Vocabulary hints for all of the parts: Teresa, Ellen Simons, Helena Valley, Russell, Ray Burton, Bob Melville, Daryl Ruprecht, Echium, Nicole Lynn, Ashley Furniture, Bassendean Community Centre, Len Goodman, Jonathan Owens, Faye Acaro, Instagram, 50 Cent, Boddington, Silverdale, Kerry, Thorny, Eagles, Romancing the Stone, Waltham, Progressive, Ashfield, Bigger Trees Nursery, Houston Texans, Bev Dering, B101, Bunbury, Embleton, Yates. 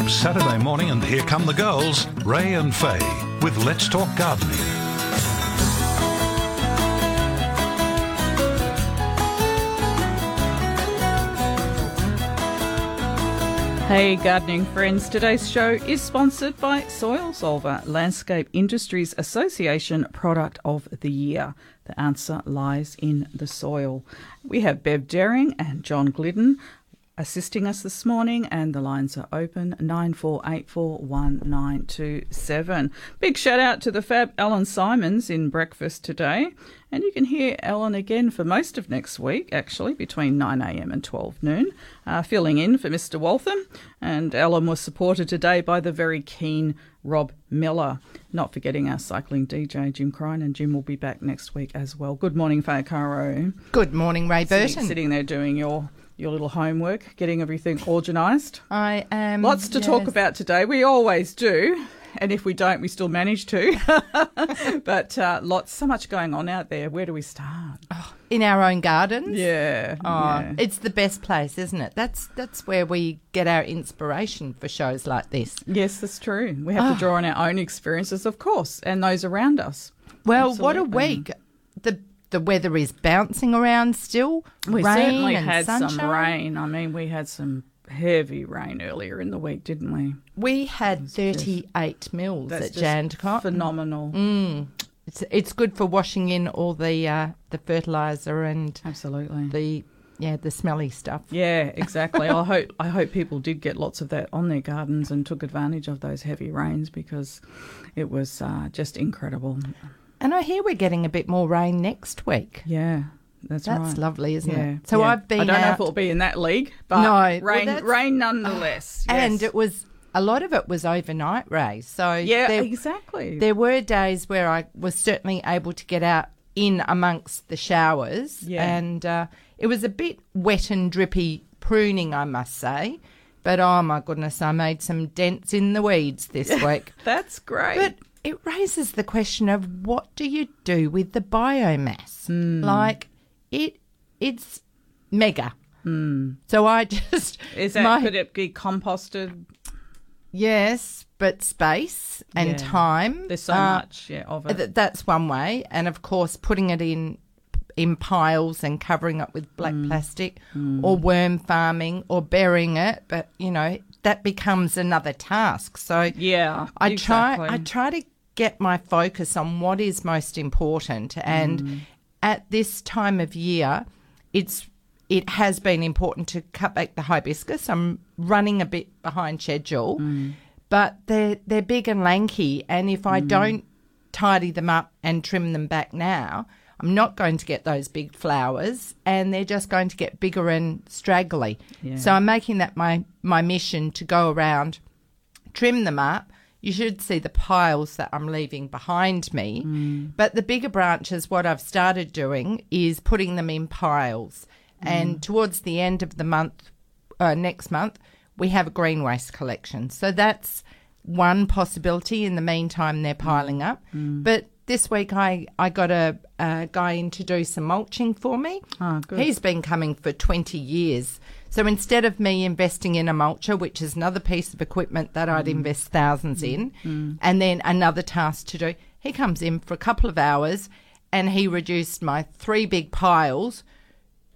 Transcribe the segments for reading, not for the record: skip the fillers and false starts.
It's Saturday morning and here come the girls, Ray and Faye, with Let's Talk Gardening. Hey gardening friends, today's show is sponsored by Soil Solver, Landscape Industries Association Product of the Year. The answer lies in the soil. We have Bev Dering and John Glidden assisting us this morning, and the lines are open 94841927. Big shout out to the fab Ellen Simons in breakfast today, and you can hear Ellen again for most of next week, actually, between 9am and 12 noon, filling in for Mr. Waltham. And Ellen was supported today by the very keen Rob Miller. Not forgetting our cycling DJ, Jim Crine, and Jim will be back next week as well. Good morning, Faye Acaro. Good morning, Ray Burton. Sitting there doing your little homework, getting everything organised. I am. Lots to talk about today. We always do. And if we don't, we still manage to. But so much going on out there. Where do we start? Oh, in our own gardens? Yeah. Oh, yeah. It's the best place, isn't it? That's where we get our inspiration for shows like this. Yes, that's true. We have to draw on our own experiences, of course, and those around us. Well, absolutely. What a week. The weather is bouncing around still. We certainly had some rain. I mean, we had some heavy rain earlier in the week, didn't we? We had 38 mils at Jandcott. Phenomenal. Mm. It's good for washing in all the fertiliser and absolutely the smelly stuff. Yeah, exactly. I hope people did get lots of that on their gardens and took advantage of those heavy rains, because it was just incredible. And I hear we're getting a bit more rain next week. Yeah. That's right. That's lovely, isn't it? So I've been. I don't know if it'll be in that league, but no, rain nonetheless. Yes. And it was a lot of it was overnight, Ray. So exactly. There were days where I was certainly able to get out in amongst the showers, and it was a bit wet and drippy pruning, I must say. But oh my goodness, I made some dents in the weeds this week. That's great. But it raises the question of what do you do with the biomass, It's mega. Mm. So I just... could it be composted? Yes, but space and time. There's so much of it. That's one way. And, of course, putting it in piles and covering it with black plastic or worm farming or burying it. But, you know, that becomes another task. So I try to get my focus on what is most important and... At this time of year, it has been important to cut back the hibiscus. I'm running a bit behind schedule, but they're big and lanky, and if I don't tidy them up and trim them back now, I'm not going to get those big flowers, and they're just going to get bigger and straggly. Yeah. So I'm making that my mission to go around, trim them up. You should see the piles that I'm leaving behind me. Mm. But the bigger branches, what I've started doing is putting them in piles. Mm. And towards the end of the month, next month, we have a green waste collection. So that's one possibility. In the meantime, they're piling up. Mm. But this week I got a guy in to do some mulching for me. Oh, good. He's been coming for 20 years. So instead of me investing in a mulcher, which is another piece of equipment that I'd invest thousands in, and then another task to do, he comes in for a couple of hours and he reduced my three big piles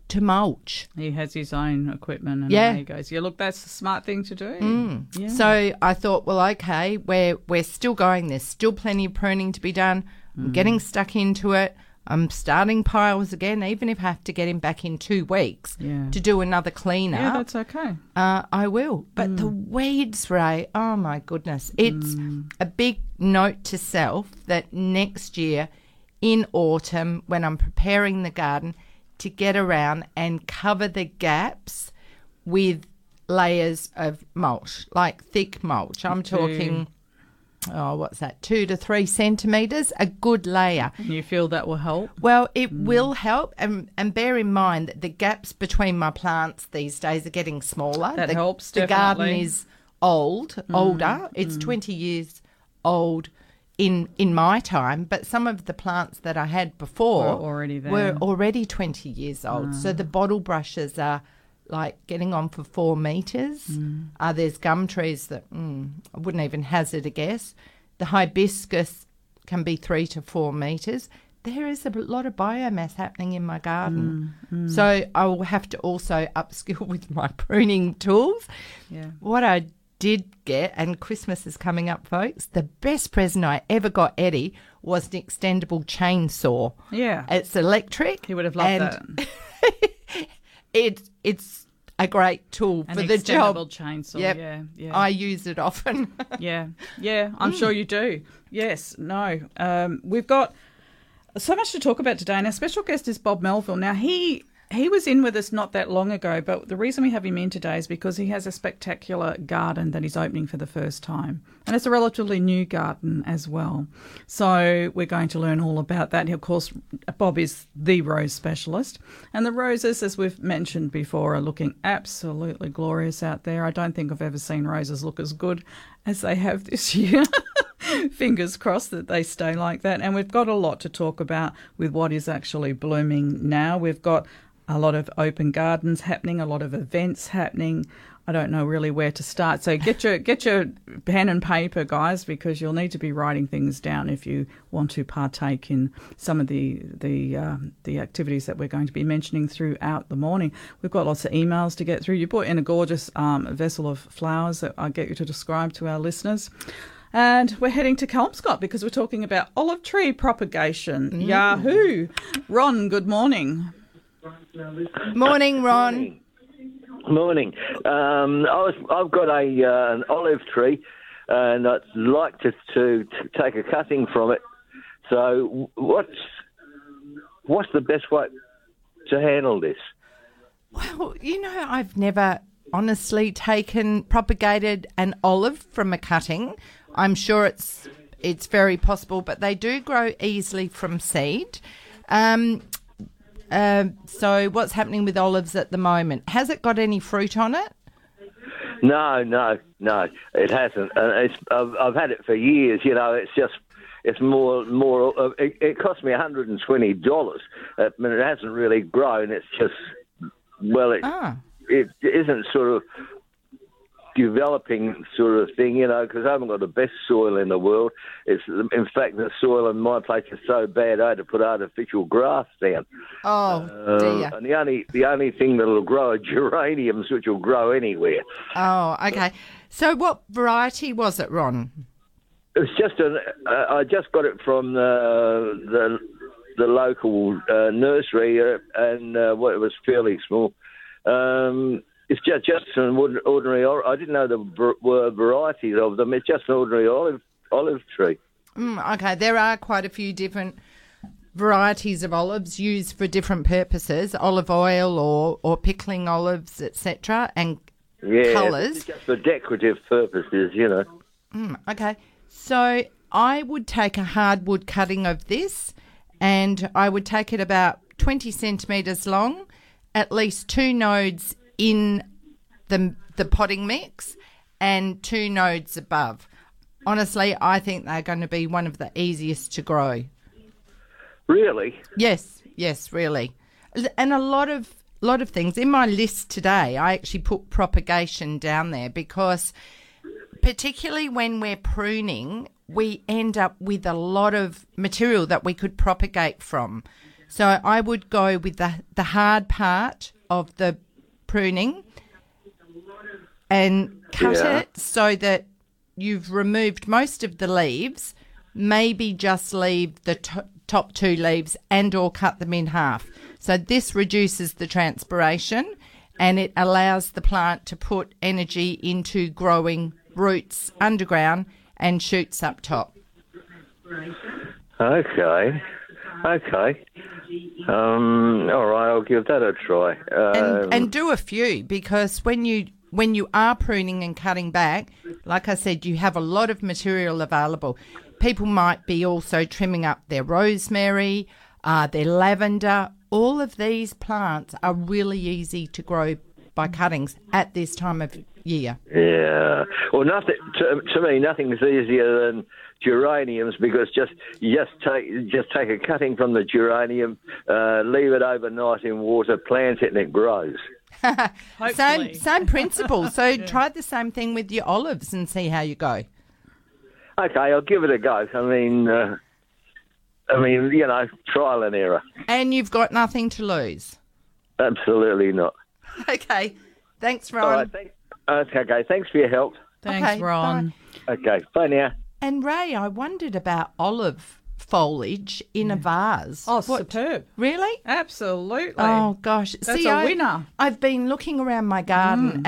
to mulch. He has his own equipment and there he goes. Yeah, look, that's the smart thing to do. Mm. Yeah. So I thought, well, okay, we're still going. There's still plenty of pruning to be done. I'm getting stuck into it. I'm starting piles again, even if I have to get him back in 2 weeks to do another clean-up. Yeah, that's okay. I will. But the weeds, Ray, oh, my goodness. It's a big note to self that next year in autumn, when I'm preparing the garden, to get around and cover the gaps with layers of mulch, like thick mulch. I'm talking, 2 to 3 centimetres, a good layer. You feel that will help? Well, it will help. And bear in mind that the gaps between my plants these days are getting smaller. That helps, definitely. The garden is older. It's 20 years old in my time, but some of the plants that I had before were already 20 years old. So the bottle brushes are like getting on for 4 metres. There's gum trees that I wouldn't even hazard a guess. The hibiscus can be 3 to 4 metres. There is a lot of biomass happening in my garden. So I will have to also upskill with my pruning tools. Yeah. What I did get, and Christmas is coming up, folks, the best present I ever got Eddie was an extendable chainsaw. Yeah. It's electric. He would have loved that. It's a great tool for the job. An extendable chainsaw, yep. Yeah. I use it often. Yeah, I'm sure you do. Yes, no. We've got so much to talk about today, and our special guest is Bob Melville. Now, he was in with us not that long ago, but the reason we have him in today is because he has a spectacular garden that he's opening for the first time. And it's a relatively new garden as well. So we're going to learn all about that. And, of course, Bob is the rose specialist. And the roses, as we've mentioned before, are looking absolutely glorious out there. I don't think I've ever seen roses look as good as they have this year. Fingers crossed that they stay like that. And we've got a lot to talk about with what is actually blooming now. We've got a lot of open gardens happening, a lot of events happening. I don't know really where to start. So get your pen and paper, guys, because you'll need to be writing things down if you want to partake in some of the activities that we're going to be mentioning throughout the morning. We've got lots of emails to get through. You brought in a gorgeous vessel of flowers that I'll get you to describe to our listeners. And we're heading to Kelmscott because we're talking about olive tree propagation. Yahoo! Ron, good morning. Morning, Ron. Morning. I've got an olive tree, and I'd like to take a cutting from it. So, what's the best way to handle this? Well, I've never honestly propagated an olive from a cutting. I'm sure it's very possible, but they do grow easily from seed. So what's happening with olives at the moment? Has it got any fruit on it? No, it hasn't. I've had it for years. It's more. It cost me $120. It hasn't really grown. It's just it isn't sort of developing sort of thing, because I haven't got the best soil in the world. It's, in fact, the soil in my place is so bad I had to put artificial grass down. Oh, dear. And the only thing that'll grow are geraniums, which will grow anywhere. Oh, okay. So what variety was it, Ron? It was just I just got it from the local nursery, and it was fairly small. It's just an ordinary olive. I didn't know there were varieties of them. It's just an ordinary olive tree. Okay, there are quite a few different varieties of olives used for different purposes, olive oil or pickling olives, etc., and colours. It's just for decorative purposes, Okay, so I would take a hardwood cutting of this, and I would take it about 20 centimetres long, at least 2 nodes in the potting mix and 2 nodes above. Honestly, I think they're going to be one of the easiest to grow. Really? Yes, really. And a lot of things. In my list today, I actually put propagation down there because particularly when we're pruning, we end up with a lot of material that we could propagate from. So I would go with the hard part of the pruning and cut it so that you've removed most of the leaves, maybe just leave the top 2 leaves and or cut them in half. So this reduces the transpiration and it allows the plant to put energy into growing roots underground and shoots up top. Okay. All right, I'll give that a try. And do a few because when you when you are pruning and cutting back, like I said, you have a lot of material available. People might be also trimming up their rosemary, their lavender. All of these plants are really easy to grow by cuttings at this time of year. Yeah. Well, nothing to me, nothing's easier than geraniums, because you just take a cutting from the geranium, leave it overnight in water, plant it, and it grows. same principle. So yeah. Try the same thing with your olives and see how you go. Okay, I'll give it a go. I mean, you know, trial and error. And you've got nothing to lose. Absolutely not. Okay, thanks, Ron. All right, thanks for your help. Thanks, okay, Ron. Bye. Okay, bye now. And Ray, I wondered about olive foliage in a vase. Oh, superb. Really? Absolutely. Oh, gosh. That's a winner. I've been looking around my garden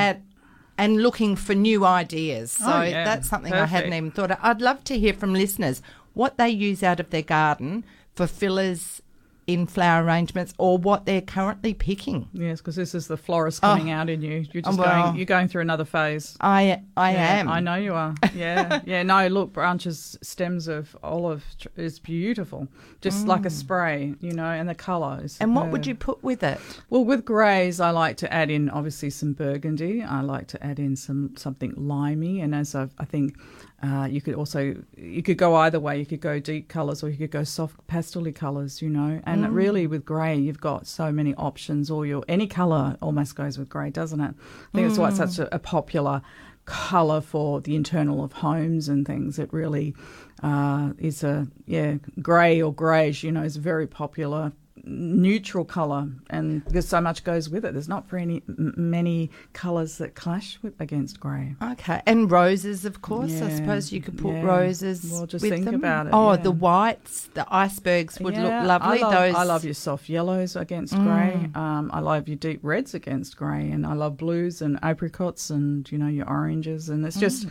and looking for new ideas. So that's something perfect. I hadn't even thought of. I'd love to hear from listeners what they use out of their garden for fillers in flower arrangements, or what they're currently picking. Yes, because this is the florist coming out in you. You're just going through another phase. I am. I know you are. Yeah, yeah. No, look, branches, stems of olive is beautiful, just like a spray, you know, and the colours. And what would you put with it? Well, with greys, I like to add in obviously some burgundy. I like to add in something limey, and as I think. You could go either way. You could go deep colours or you could go soft pastel-y colours, you know. And really with grey, you've got so many options. Or any colour almost goes with grey, doesn't it? I think that's why it's such a popular colour for the internal of homes and things. It really is grey or greyish, you know, is a very popular neutral colour, and there's so much goes with it. There's not very many colours that clash against grey. Okay, and roses, of course. Yeah. I suppose you could put roses. Well, just think about it. Oh, the whites, the icebergs would look lovely. I love your soft yellows against grey. I love your deep reds against grey, and I love blues and apricots, and you know your oranges, and it's just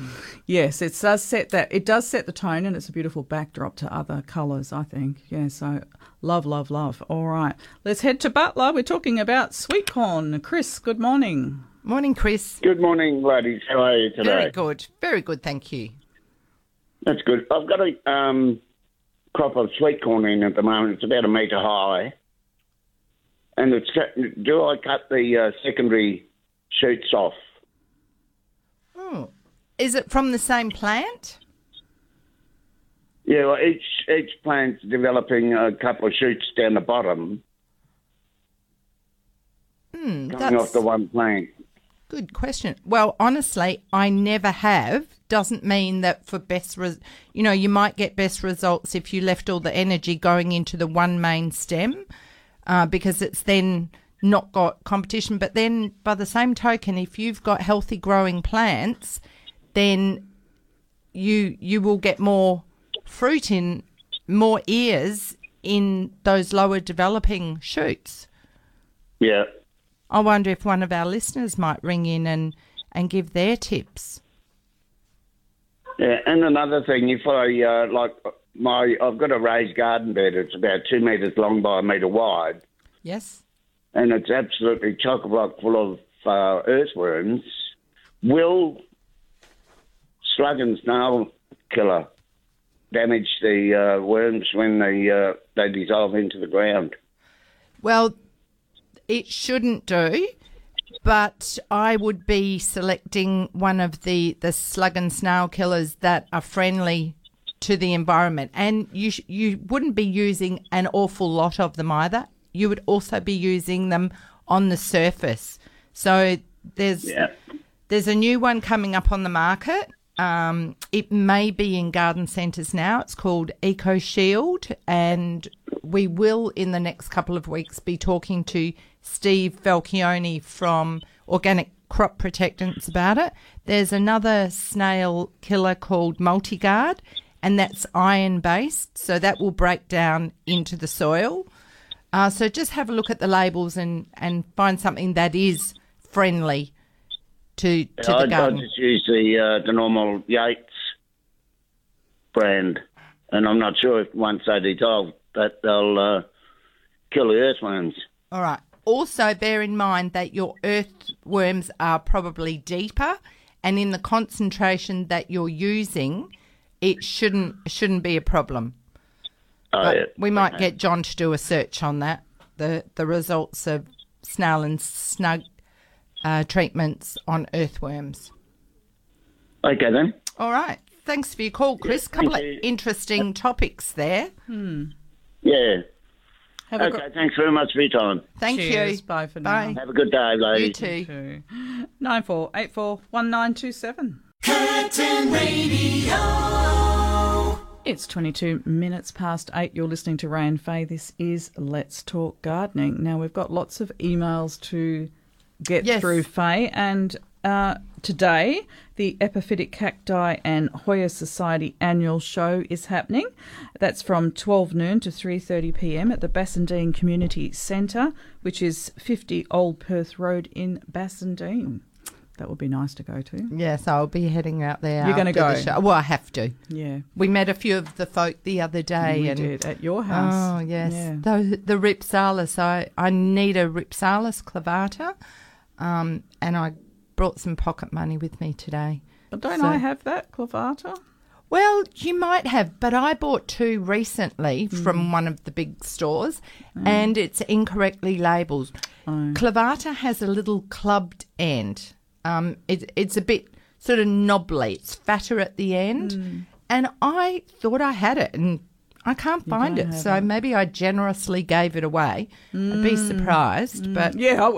it does set that. It does set the tone, and it's a beautiful backdrop to other colours, I think. Yeah, so. Love, love, love. All right. Let's head to Butler. We're talking about sweet corn. Chris, good morning. Morning, Chris. Good morning, ladies. How are you today? Very good. Very good, thank you. That's good. I've got a crop of sweet corn in at the moment. It's about a metre high. And do I cut the secondary shoots off? Oh. Is it from the same plant? Yeah, well, each plant's developing a couple of shoots down the bottom, coming off the one plant. Good question. Well, honestly, I never have. Doesn't mean that for you might get best results if you left all the energy going into the one main stem, because it's then not got competition. But then, by the same token, if you've got healthy growing plants, then you will get more fruit in more ears in those lower developing shoots. Yeah. I wonder if one of our listeners might ring in and give their tips. Yeah, and another thing, if I I've got a raised garden bed. It's about 2 metres long by a metre wide. Yes. And it's absolutely chock-a-block full of earthworms. Will slug and snail killer damage the worms when they dissolve into the ground? Well, it shouldn't do, but I would be selecting one of the slug and snail killers that are friendly to the environment. And you wouldn't be using an awful lot of them either. You would also be using them on the surface. So there's a new one coming up on the market. It may be in garden centres now. It's called Eco Shield, and we will in the next couple of weeks be talking to Steve Falchione from Organic Crop Protectants about it. There's another snail killer called MultiGuard, and that's iron based, so that will break down into the soil. So just have a look at the labels and find something that is friendly to the garden. I just use the normal Yates brand, and I'm not sure if once they dissolve that they'll kill the earthworms. All right. Also, bear in mind that your earthworms are probably deeper, and in the concentration that you're using, it shouldn't be a problem. We might get John to do a search on that, the results of snail and snug treatments on earthworms. Okay, then. All right. Thanks for your call, Chris. Couple of interesting topics there. Yeah. Okay, thanks very much for your time. Thank you. Bye for now. Have a good day, ladies. You too. 94841927. Curtain Radio. It's 22 minutes past 8. You're listening to Ray and Faye. This is Let's Talk Gardening. Now, we've got lots of emails to get through, Faye, and today the Epiphytic Cacti and Hoya Society annual show is happening. That's from 12 noon to 3:30pm at the Bassendean Community Centre, which is 50 Old Perth Road in Bassendean. That would be nice to go to. Yes, I'll be heading out there. You're going to go? The show. Well, I have to. Yeah. We met a few of the folk the other day. We did, at your house. Oh, yes. Yeah. The Rhipsalis. I need a Rhipsalis clavata, and I brought some pocket money with me today. But I have that clavata? Well, you might have, but I bought two recently from one of the big stores, and it's incorrectly labelled. Oh. Clavata has a little clubbed end. It's a bit sort of knobbly. It's fatter at the end. And I thought I had it, and I can't find it. So maybe I generously gave it away. I'd be surprised. But yeah.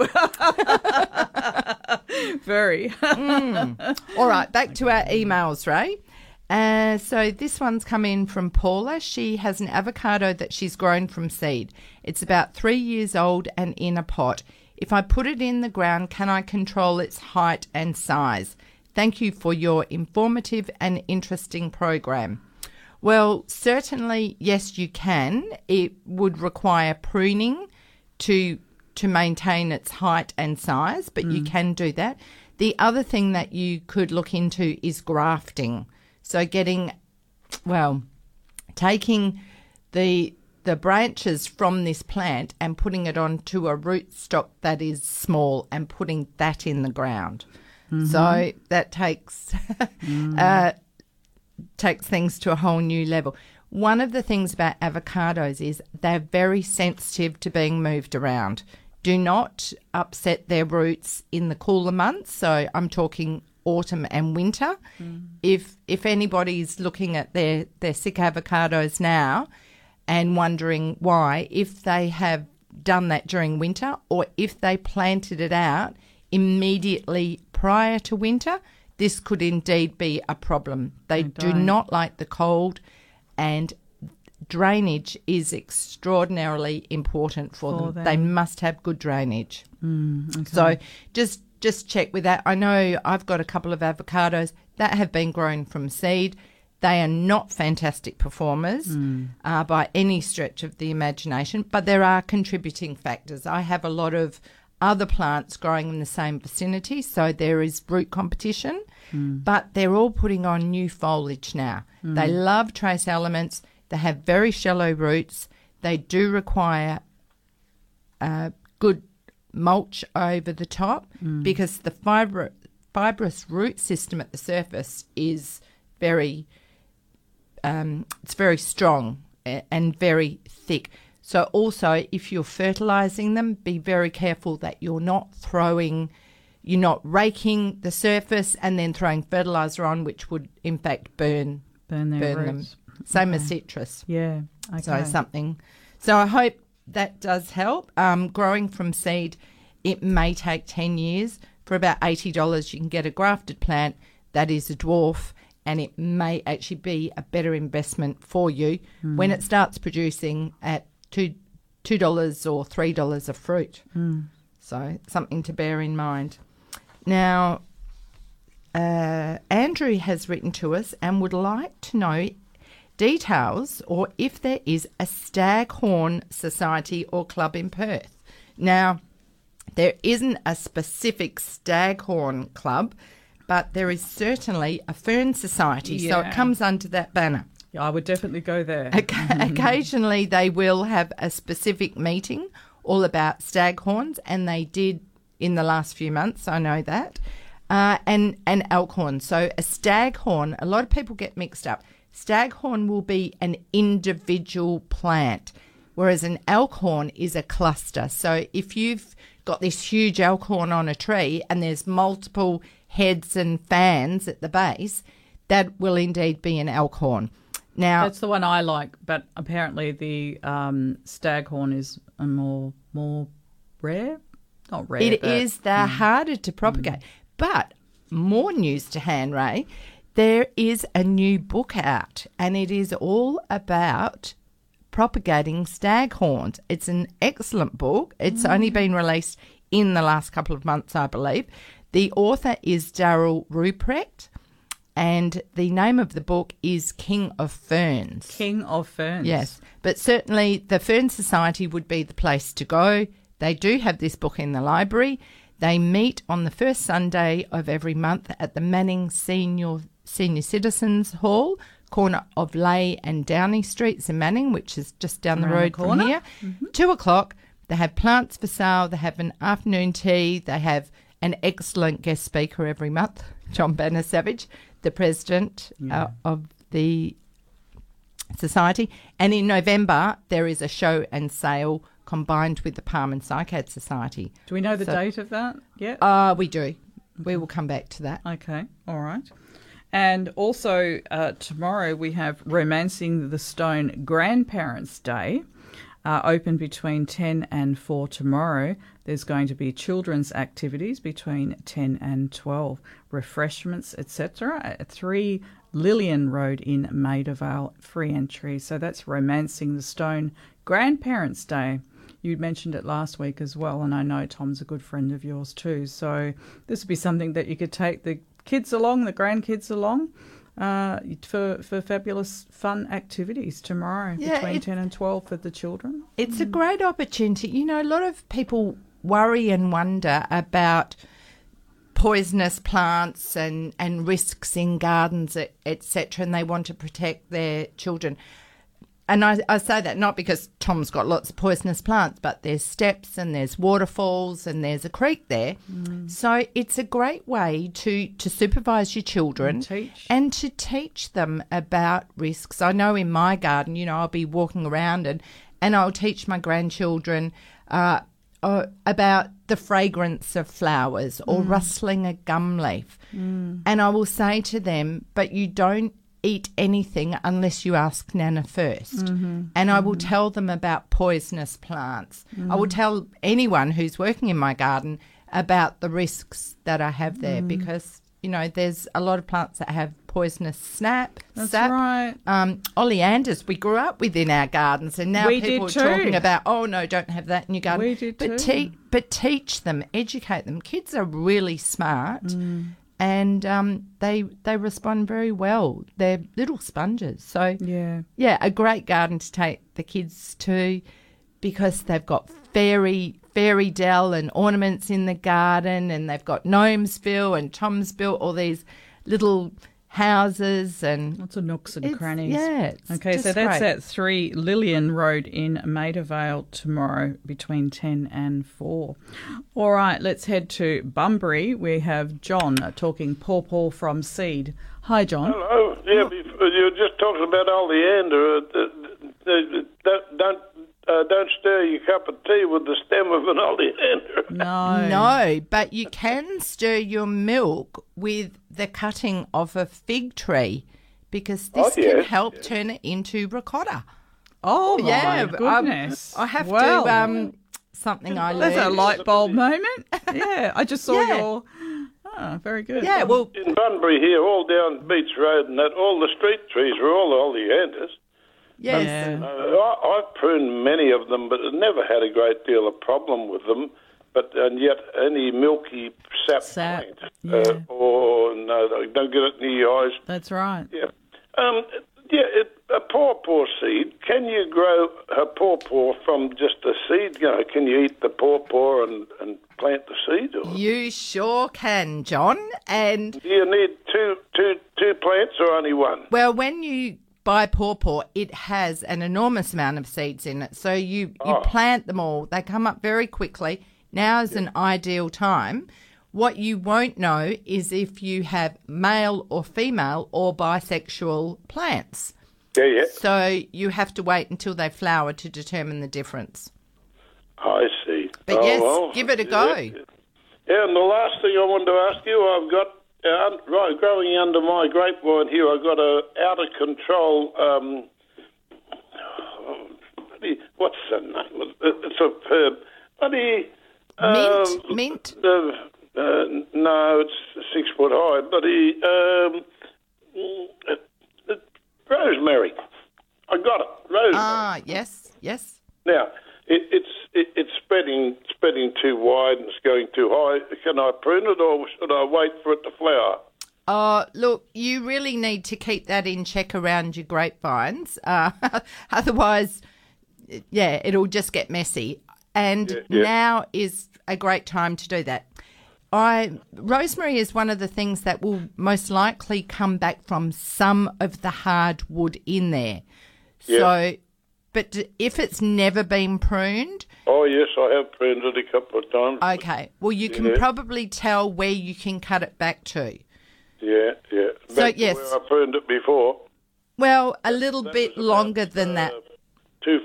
Very. All right, back to our emails, Ray. So this one's come in from Paula. She has an avocado that she's grown from seed. It's about 3 years old and in a pot. If I put it in the ground, can I control its height and size? Thank you for your informative and interesting program. Well, certainly, yes, you can. It would require pruning to maintain its height and size, but you can do that. The other thing that you could look into is grafting. So taking the branches from this plant and putting it onto a rootstock that is small and putting that in the ground. Mm-hmm. So that takes takes things to a whole new level. One of the things about avocados is they're very sensitive to being moved around. Do not upset their roots in the cooler months. So I'm talking autumn and winter. If anybody's looking at their sick avocados now and wondering why, if they have done that during winter or if they planted it out immediately prior to winter, this could indeed be a problem. They do not like the cold, and drainage is extraordinarily important for them. They must have good drainage. Okay. So just check with that. I know I've got a couple of avocados that have been grown from seed. They are not fantastic performers by any stretch of the imagination, but there are contributing factors. I have a lot of other plants growing in the same vicinity, so there is root competition, but they're all putting on new foliage now. They love trace elements. They have very shallow roots. They do require good mulch over the top because the fibrous root system at the surface is very it's very strong and very thick. So also, if you're fertilising them, be very careful that you're not raking the surface and then throwing fertiliser on, which would in fact burn roots. Them. Same as citrus. Yeah. Okay. So I hope that does help. Growing from seed, it may take 10 years. For about $80, you can get a grafted plant that is a dwarf, and it may actually be a better investment for you when it starts producing at $2 or $3 a fruit. So something to bear in mind. Now, Andrew has written to us and would like to know details or if there is a Staghorn Society or club in Perth. Now, there isn't a specific Staghorn club, but there is certainly a Fern Society, so it comes under that banner. Yeah, I would definitely go there. Occasionally they will have a specific meeting all about staghorns, and they did in the last few months, I know that, and elk horn. So a staghorn, a lot of people get mixed up. Staghorn will be an individual plant, whereas an elk horn is a cluster. So if you've got this huge elk horn on a tree and there's multiple heads and fans at the base, that will indeed be an elk horn. Now, that's the one I like, but apparently the staghorn is a more rare. Not rare. It is. They're harder to propagate. But more news to hand, Ray. There is a new book out, and it is all about propagating staghorns. It's an excellent book. It's only been released in the last couple of months, I believe. The author is Daryl Ruprecht, and the name of the book is King of Ferns. King of Ferns. Yes, but certainly the Fern Society would be the place to go. They do have this book in the library. They meet on the first Sunday of every month at the Manning Senior Citizens Hall, corner of Leigh and Downey Streets in Manning, which is just down the road from here. 2:00, they have plants for sale. They have an afternoon tea. They have an excellent guest speaker every month, John Banner Savage, the president of the society. And in November, there is a show and sale combined with the Palm and Cycad Society. Do we know the date of that yet? We do. Okay. We will come back to that. Okay. All right. And also tomorrow we have Romancing the Stone Grandparents' Day, open between 10 and 4 tomorrow. There's going to be children's activities between 10 and 12, refreshments, etc. at 3 Lillian Road in Maida Vale, free entry. So that's Romancing the Stone Grandparents' Day. You mentioned it last week as well, and I know Tom's a good friend of yours too. So this would be something that you could take the kids along, the grandkids along, for fabulous fun activities tomorrow between 10 and 12 for the children. It's a great opportunity. You know, a lot of people worry and wonder about poisonous plants and risks in gardens, etc., and they want to protect their children. And I say that not because Tom's got lots of poisonous plants, but there's steps and there's waterfalls and there's a creek there. So it's a great way to supervise your children and to teach them about risks. I know in my garden, you know, I'll be walking around and I'll teach my grandchildren about the fragrance of flowers or rustling a gum leaf. And I will say to them, but you don't eat anything unless you ask Nana first. And I will tell them about poisonous plants. I will tell anyone who's working in my garden about the risks that I have there because, you know, there's a lot of plants that have poisonous sap. Right. Oleanders we grew up with in our gardens, and now people are talking about, oh, no, don't have that in your garden. But teach them, educate them. Kids are really smart. And they respond very well. They're little sponges. So, yeah, a great garden to take the kids to because they've got fairy dell and ornaments in the garden, and they've got Gnomesville, and Tom's built all these little houses and lots of nooks and crannies. Okay, so that's at 3 Lillian Road in Maida Vale tomorrow between 10 and 4. All right, let's head to Bunbury. We have John talking pawpaw from seed. Hi, John. Hello. Yeah, you were just talking about oleander. Don't stir your cup of tea with the stem of an oleander. No, but you can stir your milk with the cutting of a fig tree because this can help turn it into ricotta. Oh, yeah, my goodness. I have to something I learned. That's a light bulb moment. Yeah, I just saw your... Oh, very good. Yeah, well... In Bunbury here, all down Beach Road and that, all the street trees are all oleanders. Yes. I've pruned many of them, but never had a great deal of problem with them. But and yet any milky sap. Plant, or no, don't get it near your eyes. That's right. Yeah. A pawpaw seed. Can you grow a pawpaw from just a seed? You know, can you eat the pawpaw and plant the seed? Or? You sure can, John. And do you need two plants or only one? Well, when you by pawpaw, it has an enormous amount of seeds in it. So you plant them all. They come up very quickly. Now is an ideal time. What you won't know is if you have male or female or bisexual plants. Yeah. So you have to wait until they flower to determine the difference. I see. But give it a go. Yeah, and the last thing I wanted to ask you, I've got growing under my grapevine here, I've got a out-of-control, what's the name? It's a herb. Bloody... mint? No, it's 6 foot high. Bloody... rosemary. I got it. Rosemary. Ah, yes. Now... It's spreading too wide and it's going too high. Can I prune it or should I wait for it to flower? Look, you really need to keep that in check around your grapevines. Otherwise, it'll just get messy. And now is a great time to do that. Rosemary is one of the things that will most likely come back from some of the hardwood in there. Yeah. But if it's never been pruned... Oh, yes, I have pruned it a couple of times. Okay. Well, you can probably tell where you can cut it back to. Yeah. Back to where I pruned it before. Well, a little bit longer than that. 2'6"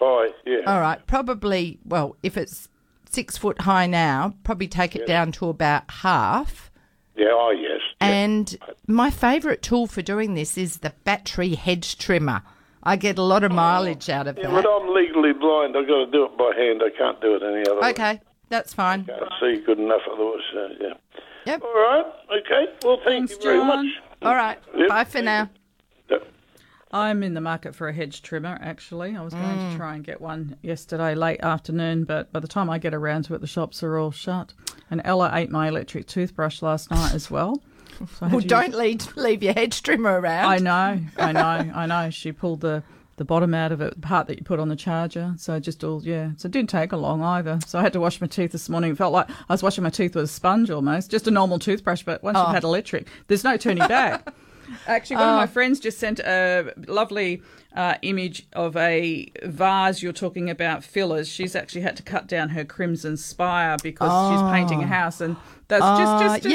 high, yeah. All right. Probably, well, if it's 6 foot high now, probably take it down to about half. Yeah, oh, yes. And my favourite tool for doing this is the battery hedge trimmer. I get a lot of mileage out of that. But I'm legally blind. I've got to do it by hand. I can't do it any other way. Okay, that's fine. I can't see good enough otherwise, yeah. Yep. All right, okay. Well, thanks you very much, John. All right, bye for now. Yep. I'm in the market for a hedge trimmer, actually. I was going to try and get one yesterday late afternoon, but by the time I get around to it, the shops are all shut. And Ella ate my electric toothbrush last night as well. So well, don't leave your hedge trimmer around. I know. She pulled the bottom out of it, the part that you put on the charger. So just all, So it didn't take long either. So I had to wash my teeth this morning. It felt like I was washing my teeth with a sponge almost, just a normal toothbrush. But once you've had electric, there's no turning back. Actually, one of my friends just sent a lovely image of a vase. You're talking about fillers. She's actually had to cut down her crimson spire because she's painting a house, and that's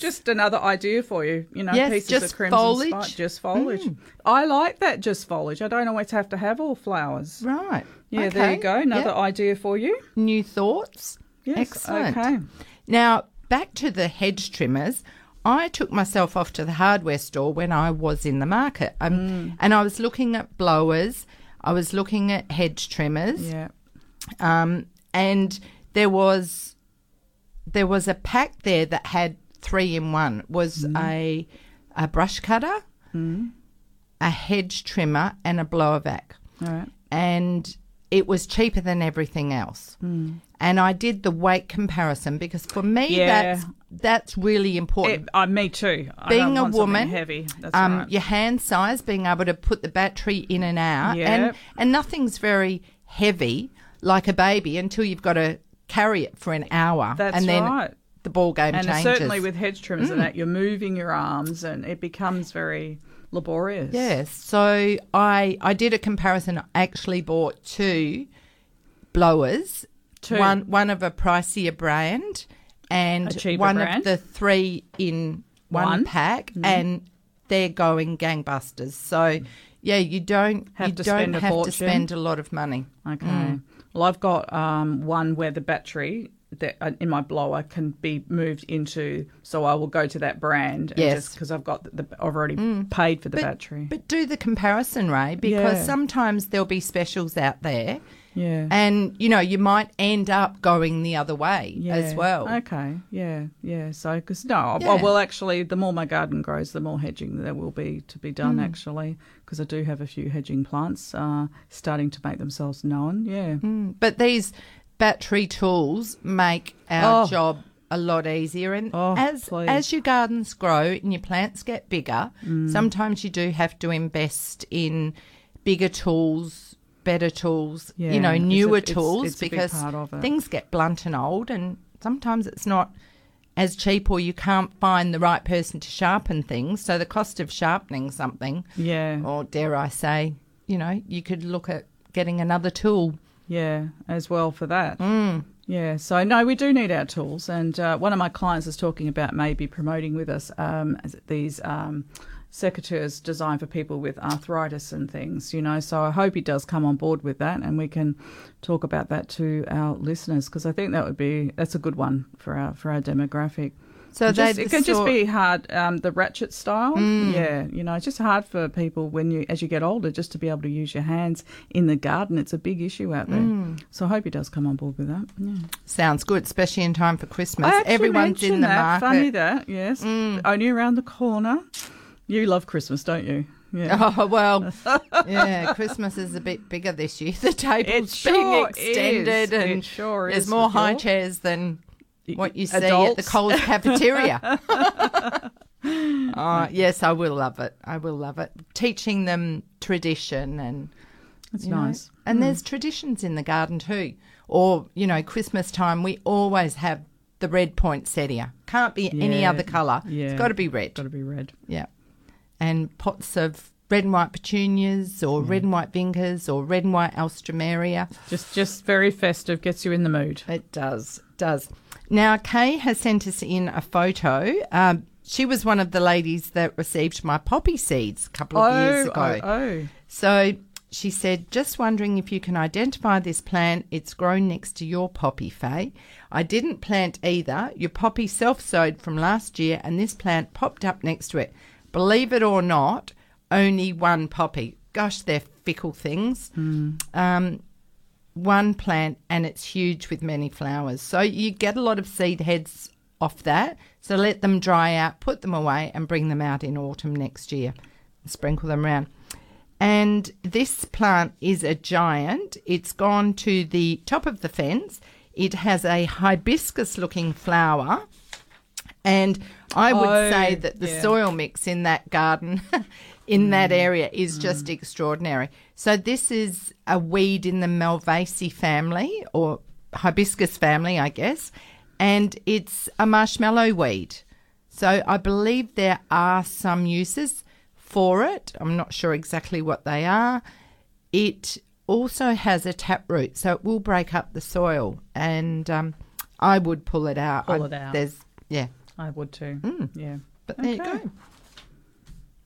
just another idea for you. You know, pieces just of crimson foliage. Spire, just foliage. Mm. I like that, just foliage. I don't always have to have all flowers. Right. Yeah. Okay. There you go. Another idea for you. New thoughts. Yes. Excellent. Okay. Now back to the hedge trimmers. I took myself off to the hardware store when I was in the market and I was looking at blowers, I was looking at hedge trimmers and there was a pack there that had 3 in 1. It was a brush cutter, a hedge trimmer and a blower vac. All right. And it was cheaper than everything else. Mm. And I did the weight comparison because for me that's really important. Me too. Being a woman, heavy. That's right. Your hand size, being able to put the battery in and out, and nothing's very heavy like a baby until you've got to carry it for an hour. That's and then right. The ball game and changes. And certainly with hedge trimmers and that, you're moving your arms and it becomes very laborious. Yes. So I did a comparison. I actually bought 2 blowers. One of a pricier brand and one brand. Of the 3 in 1 pack, and they're going gangbusters. So, you don't have, to spend a lot of money. Okay. Mm. Well, I've got one where the battery that in my blower can be moved into, so I will go to that brand because I've got I've already paid for the battery. But do the comparison, Ray, because sometimes there'll be specials out there. Yeah. And, you might end up going the other way as well. Okay. Yeah. So, because, well, actually, the more my garden grows, the more hedging there will be to be done, actually, because I do have a few hedging plants starting to make themselves known. Yeah. Mm. But these battery tools make our job a lot easier. And as your gardens grow and your plants get bigger, sometimes you do have to invest in bigger tools, better tools, newer tools because things get blunt and old and sometimes it's not as cheap, or you can't find the right person to sharpen things. So the cost of sharpening something, yeah, or dare I say, you know, you could look at getting another tool. Yeah, as well for that. Mm. Yeah, so no, we do need our tools. And one of my clients is talking about maybe promoting with us these secateurs designed for people with arthritis and things, you know. So I hope he does come on board with that, and we can talk about that to our listeners, because I think that's a good one for our demographic. So it can just be hard, the ratchet style. Mm. Yeah, you know, it's just hard for people as you get older, just to be able to use your hands in the garden. It's a big issue out there. Mm. So I hope he does come on board with that. Yeah. Sounds good, especially in time for Christmas. Everyone's in the market. Funny that, yes. Mm. Only around the corner. You love Christmas, don't you? Yeah. Oh, well, yeah, Christmas is a bit bigger this year. The table's being extended and there's more high chairs than what you see at the Coles cafeteria. Oh, yes, I will love it. I will love it. Teaching them tradition, and it's nice. And there's traditions in the garden too. Or, you know, Christmas time, we always have the red poinsettia. Can't be any other colour. Yeah. It's got to be red. Got to be red. Yeah. And pots of red and white petunias, or red and white vincas, or red and white alstroemeria. Just very festive, gets you in the mood. It does, Now, Kay has sent us in a photo. She was one of the ladies that received my poppy seeds a couple of years ago. So she said, just wondering if you can identify this plant. It's grown next to your poppy, Faye. I didn't plant either. Your poppy self-sowed from last year, and this plant popped up next to it. Believe it or not, only one poppy. Gosh, they're fickle things. Mm. One plant, and it's huge with many flowers. So you get a lot of seed heads off that. So let them dry out, put them away, and bring them out in autumn next year. Sprinkle them around. And this plant is a giant. It's gone to the top of the fence. It has a hibiscus-looking flower. And I would say that the soil mix in that garden, that area, is just extraordinary. So this is a weed in the Malvaceae family, or hibiscus family, I guess, and it's a marshmallow weed. So I believe there are some uses for it. I'm not sure exactly what they are. It also has a taproot, so it will break up the soil, and I would pull it out. I would too. Mm. Yeah. But there you go.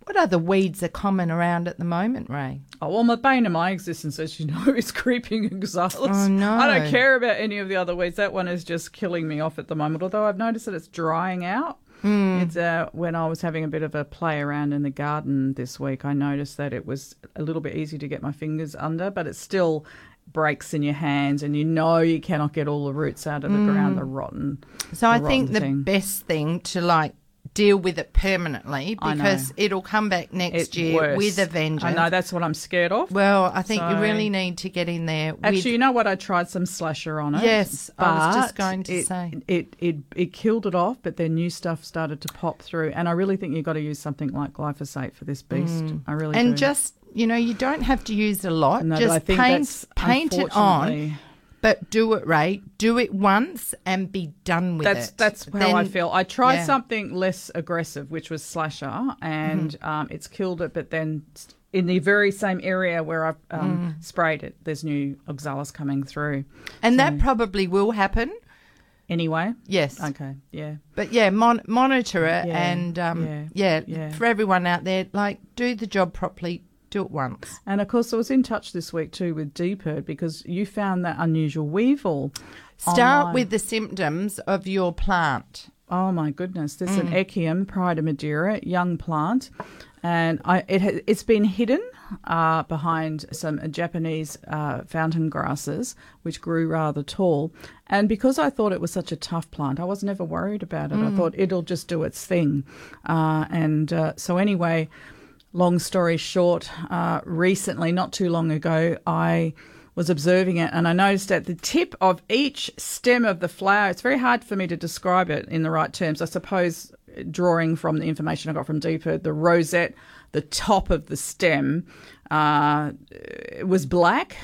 What other weeds are common around at the moment, Ray? Oh, well, the bane of my existence, as you know, is creeping oxalis. Oh, no. I don't care about any of the other weeds. That one is just killing me off at the moment, although I've noticed that it's drying out. Mm. It's when I was having a bit of a play around in the garden this week, I noticed that it was a little bit easy to get my fingers under, but it's still breaks in your hands, and you know you cannot get all the roots out of the ground, the rotten. So I think the best thing to deal with it permanently, because it'll come back next year with a vengeance. I know, that's what I'm scared of. Well, I think you really need to get in there. Actually, you know what? I tried some slasher on it. Yes, but I was just going to say. It killed it off, but then new stuff started to pop through, and I really think you've got to use something like glyphosate for this beast. I really do. And just... You know, you don't have to use a lot. No, just paint it on, but do it, Ray. Do it once and be done with it. That's how I feel. I tried something less aggressive, which was slasher, and it's killed it, but then in the very same area where I sprayed it, there's new oxalis coming through. And that probably will happen. Anyway? Yes. Okay, yeah. But, yeah, monitor it and, for everyone out there, do the job properly. Do it once. And, of course, I was in touch this week too with Deeper, because you found that unusual weevil. Start with the symptoms of your plant. Oh, my goodness. There's an Echium Prida Madeira, young plant, and it's been hidden behind some Japanese fountain grasses, which grew rather tall. And because I thought it was such a tough plant, I was never worried about it. I thought it'll just do its thing. So anyway... Long story short, recently, not too long ago, I was observing it, and I noticed at the tip of each stem of the flower, it's very hard for me to describe it in the right terms. I suppose, drawing from the information I got from Deeper, the rosette, the top of the stem, it was black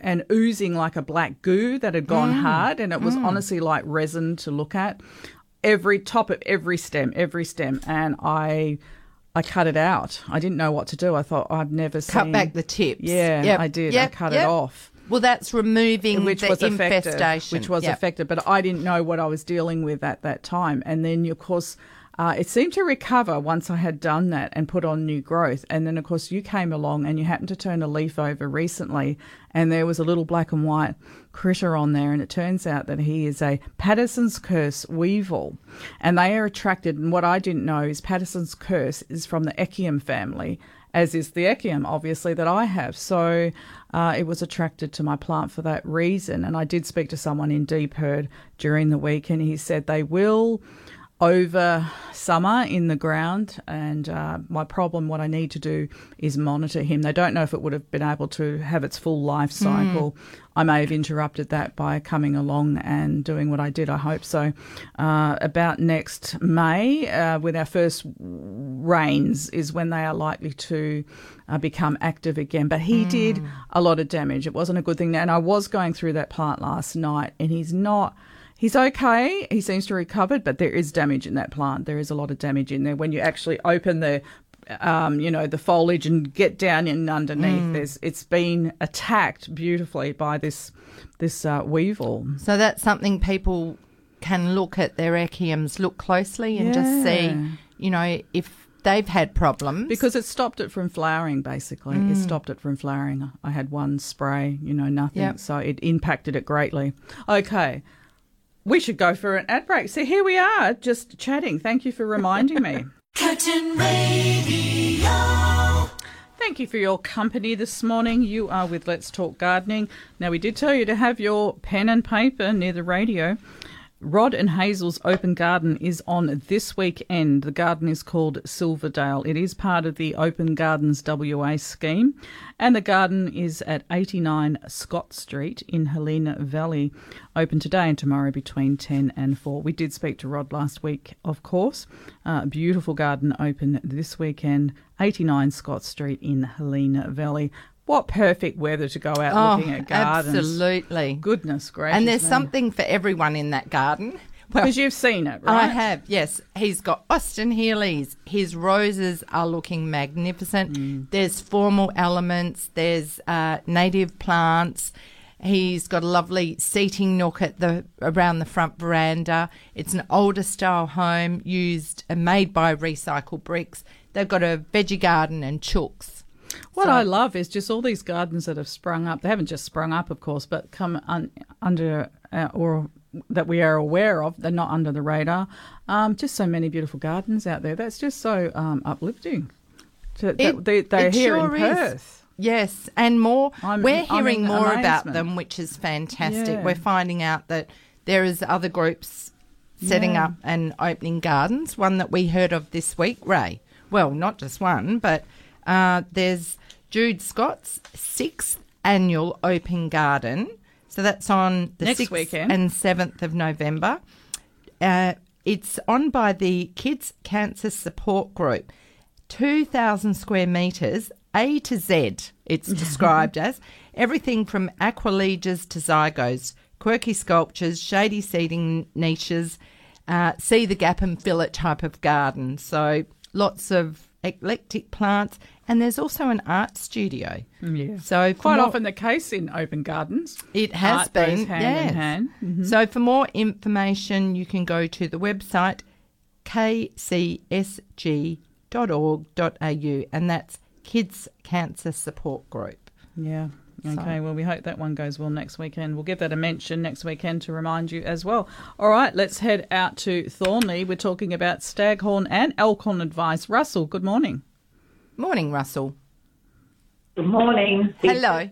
and oozing like a black goo that had gone hard, and it was honestly like resin to look at. every top of every stem, and I cut it out. I didn't know what to do. I thought I'd never seen. Cut back the tips. Yeah, yep. I did. Yep. I cut it off. Well, that's removing the infestation. Which was effective, but I didn't know what I was dealing with at that time. And then, of course, it seemed to recover once I had done that and put on new growth. And then, of course, you came along and you happened to turn a leaf over recently, and there was a little black and white critter on there, and it turns out that he is a Patterson's Curse weevil, and they are attracted. And what I didn't know is Patterson's Curse is from the Echium family, as is the Echium, obviously, that I have. So it was attracted to my plant for that reason. And I did speak to someone in Deeper during the week, and he said they will over summer in the ground, and my problem, what I need to do is monitor him. They don't know if it would have been able to have its full life cycle. I may have interrupted that by coming along and doing what I did, I hope so. About next May, with our first rains, is when they are likely to become active again. But he did a lot of damage. It wasn't a good thing. And I was going through that plant last night, and he's not... He's okay. He seems to have recovered, but there is damage in that plant. There is a lot of damage in there. When you actually open the, the foliage and get down in underneath, it's been attacked beautifully by this weevil. So that's something people can look at their Echiums, look closely and just see, if they've had problems. Because it stopped it from flowering, basically. It stopped it from flowering. I had one spray, nothing. Yep. So it impacted it greatly. Okay. We should go for an ad break. So here we are, just chatting. Thank you for reminding me. Curtain Radio. Thank you for your company this morning. You are with Let's Talk Gardening. Now, we did tell you to have your pen and paper near the radio. Rod and Hazel's Open Garden is on this weekend. The garden is called Silverdale. It is part of the Open Gardens WA scheme, and the garden is at 89 Scott Street in Helena Valley, open today and tomorrow between 10 and 4. We did speak to Rod last week, of course. Beautiful garden open this weekend, 89 Scott Street in Helena Valley. What perfect weather to go out looking at gardens. Absolutely. Goodness gracious. And there's something for everyone in that garden. Because you've seen it, right? I have, yes. He's got Austin Healey's. His roses are looking magnificent. There's formal elements. There's native plants. He's got a lovely seating nook around the front veranda. It's an older style home made by recycled bricks. They've got a veggie garden and chooks. What I love is just all these gardens that have sprung up. They haven't just sprung up, of course, but come under or that we are aware of. They're not under the radar. Just so many beautiful gardens out there. That's just so uplifting. They're here in Perth. Yes, and more. We're hearing more amazement about them, which is fantastic. Yeah. We're finding out that there is other groups setting up and opening gardens. One that we heard of this week, Ray. Well, not just one, but... there's Jude Scott's 6th annual open garden. So that's on the 6th weekend and 7th of November. It's on by the Kids Cancer Support Group. 2,000 square metres, A to Z, it's described as. Everything from aquilegias to zygos, quirky sculptures, shady seating niches, see the gap and fill it type of garden. So lots of eclectic plants, and there's also an art studio. Yeah. So quite often the case in open gardens. It has art been, goes hand in hand. Mm-hmm. So for more information, you can go to the website kcsg.org.au, and that's Kids Cancer Support Group. Yeah. Okay, well, we hope that one goes well next weekend. We'll give that a mention next weekend to remind you as well. All right, let's head out to Thorny. We're talking about staghorn and elkhorn advice. Russell, good morning. Morning, Russell. Good morning. Hello.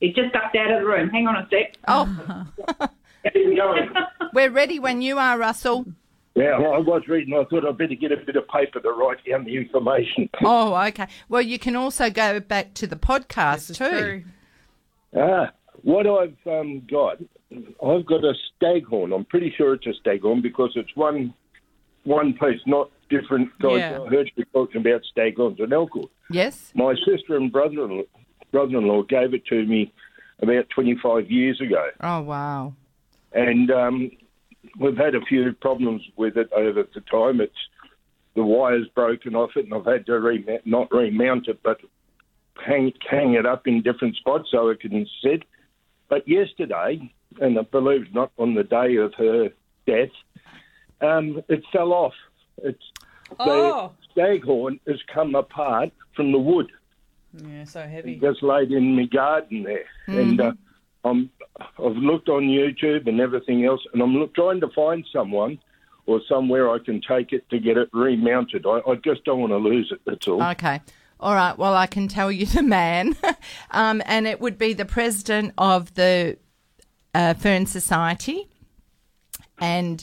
He just ducked out of the room. Hang on a sec. Oh. We're ready when you are, Russell. Yeah, well, I was reading. I thought I'd better get a bit of paper to write down the information. Oh, okay. Well, you can also go back to the podcast too. What I've got a staghorn. I'm pretty sure it's a staghorn because it's one piece, not different guys. Yeah. I heard you talking about staghorns and elkhorn. Yes. My sister and brother-in-law gave it to me about 25 years ago. Oh, wow. And we've had a few problems with it over the time. It's the wire's broken off it, and I've had to not remount it, but hang it up in different spots so it can sit. But yesterday, and I believe it or not, on the day of her death, it fell off. The staghorn has come apart from the wood. Yeah, so heavy. It just laid in my garden there. Mm. And I've looked on YouTube and everything else, and I'm trying to find someone or somewhere I can take it to get it remounted. I just don't want to lose it, that's all. Okay. All right, well, I can tell you the man. And it would be the president of the Fern Society. And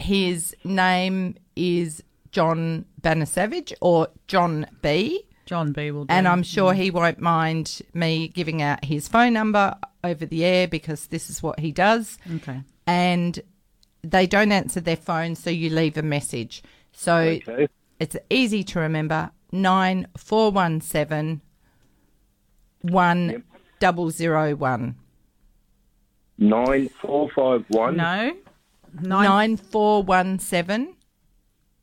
his name is John Banner Savage, or John B. John B will do. And I'm sure he won't mind me giving out his phone number over the air, because this is what he does. Okay. And they don't answer their phone, so you leave a message. So It's easy to remember, 9417 1001. 9451? No. 9417.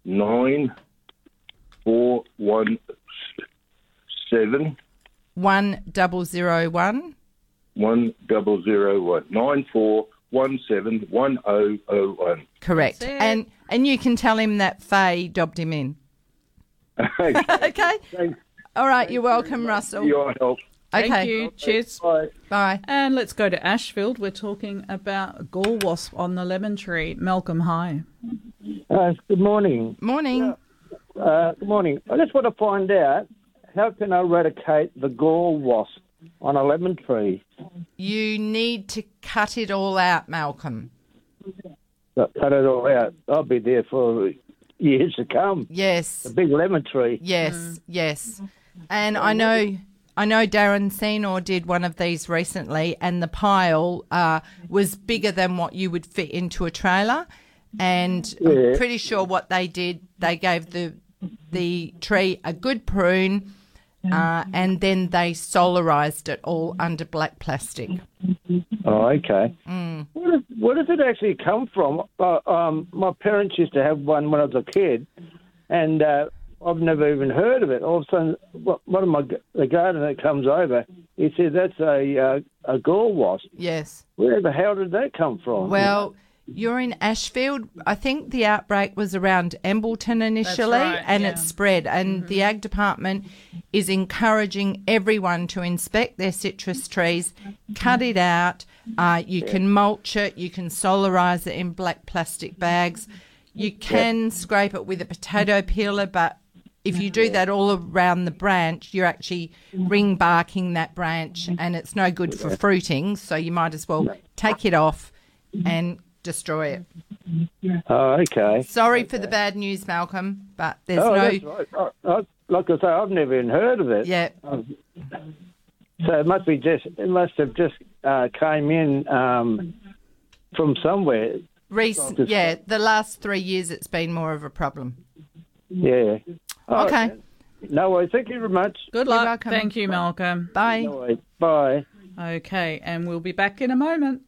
9417. 1001. 1001. 9417 1001. Correct. And you can tell him that Faye dobbed him in. Okay. Okay. Thanks. All right. Thanks. You're welcome, Russell. Your help. Okay. Thank you. Okay. Cheers. Bye. Bye. And let's go to Ashfield. We're talking about gall wasp on the lemon tree. Malcolm, hi. Good morning. Morning. Good morning. I just want to find out, how can I eradicate the gall wasp on a lemon tree? You need to cut it all out, Malcolm. Cut it all out. I'll be there for years to come. Yes. A big lemon tree. Yes, yes. And I know Darren Senor did one of these recently, and the pile was bigger than what you would fit into a trailer. And I'm pretty sure what they did, they gave the tree a good prune, and then they solarised it all under black plastic. Oh, okay. Mm. Where does it actually come from? My parents used to have one when I was a kid, and I've never even heard of it. All of a sudden, one of the gardener comes over, he says, that's a gall wasp. Yes. Where the hell did that come from? Well, you're in Ashfield. I think the outbreak was around Embleton initially, it spread. And the Ag Department is encouraging everyone to inspect their citrus trees, cut it out. You can mulch it. You can solarise it in black plastic bags. You can scrape it with a potato peeler, but if you do that all around the branch, you're actually ring barking that branch, and it's no good for fruiting, so you might as well take it off and destroy it. Oh, okay. Sorry for the bad news, Malcolm, but there's no... That's right. Like I say, I've never even heard of it. Yeah. So it must be it must have just came in from somewhere. The last 3 years it's been more of a problem. Yeah. Oh, okay. No worries. Thank you very much. Good luck. Thank you, Malcolm. Bye. No bye. Okay, and we'll be back in a moment.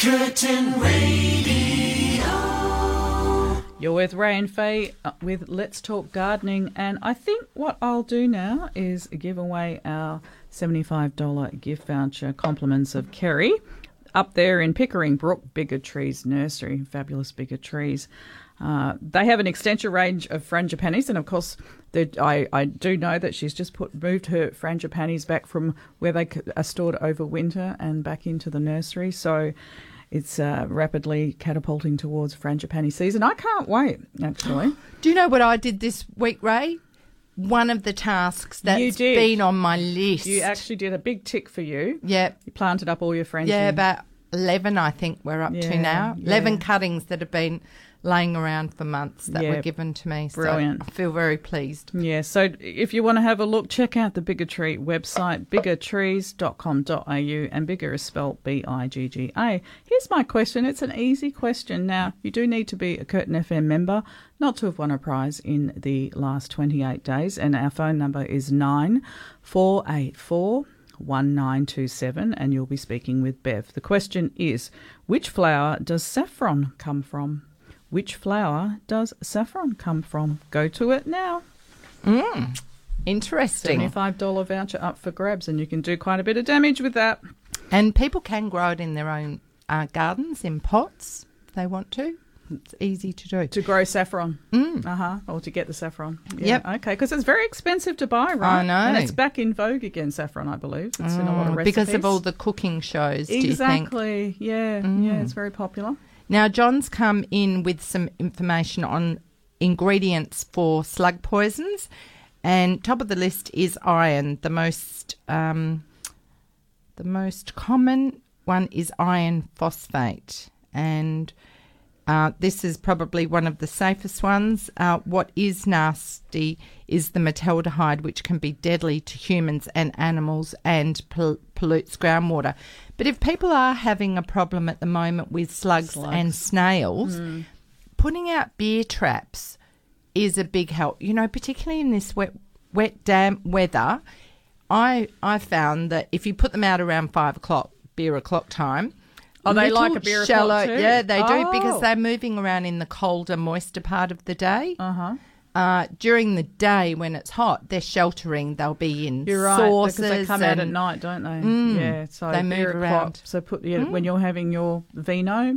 Curtain Radio. You're with Ray and Faye with Let's Talk Gardening, and I think what I'll do now is give away our $75 gift voucher, compliments of Kerry, up there in Pickering Brook, Bigger Trees Nursery, fabulous Bigger Trees. They have an extensive range of frangipanis, and of course I do know that she's just moved her frangipanis back from where they are stored over winter and back into the nursery, so it's rapidly catapulting towards frangipani season. I can't wait, actually. Do you know what I did this week, Ray? One of the tasks that's been on my list. You actually did a big tick for you. Yeah. You planted up all your frangipanis. Yeah, about 11 I think we're up to now. 11 cuttings that have been laying around for months that were given to me. Brilliant. So I feel very pleased. Yeah, so if you want to have a look, check out the Bigger Tree website, biggertrees.com.au, and bigger is spelled B-I-G-G-A. Here's my question. It's an easy question. Now, you do need to be a Curtain FM member not to have won a prize in the last 28 days, and our phone number is 9484 1927, and you'll be speaking with Bev. The question is, which flower does saffron come from? Which flower does saffron come from? Go to it now. Mm, interesting. $75 voucher up for grabs, and you can do quite a bit of damage with that. And people can grow it in their own gardens, in pots, if they want to. It's easy to do. To grow saffron. Mm. Uh-huh. Or to get the saffron. Yeah. Yep. Okay, because it's very expensive to buy, right? I know. And it's back in vogue again, saffron, I believe. It's in a lot of recipes. Because of all the cooking shows, do you think? Exactly. Yeah. Mm. Yeah, it's very popular. Now, John's come in with some information on ingredients for slug poisons. And top of the list is iron. The most common one is iron phosphate. And... this is probably one of the safest ones. What is nasty is the metaldehyde, which can be deadly to humans and animals and pollutes groundwater. But if people are having a problem at the moment with slugs. And snails, putting out beer traps is a big help. You know, particularly in this wet, damp weather, I found that if you put them out around 5 o'clock, beer o'clock time, oh, they like a beer o'clock too? Yeah, they do, because they're moving around in the colder, moister part of the day. Uh-huh. During the day when it's hot, they're sheltering. They'll be in saucers. Because they come out at night, don't they? Mm, yeah, so they move around. So when you're having your vino,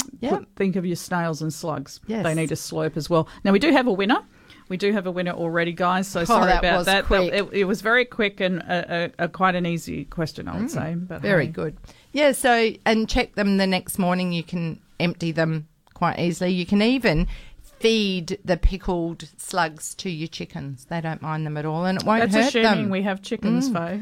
think of your snails and slugs. Yes. They need a slurp as well. Now, we do have a winner. We do have a winner already, guys, so sorry about that. It was very quick and quite an easy question, I would say. But very good. Yeah, so, and check them the next morning. You can empty them quite easily. You can even feed the pickled slugs to your chickens. They don't mind them at all, and it won't hurt them. That's assuming we have chickens, Faye.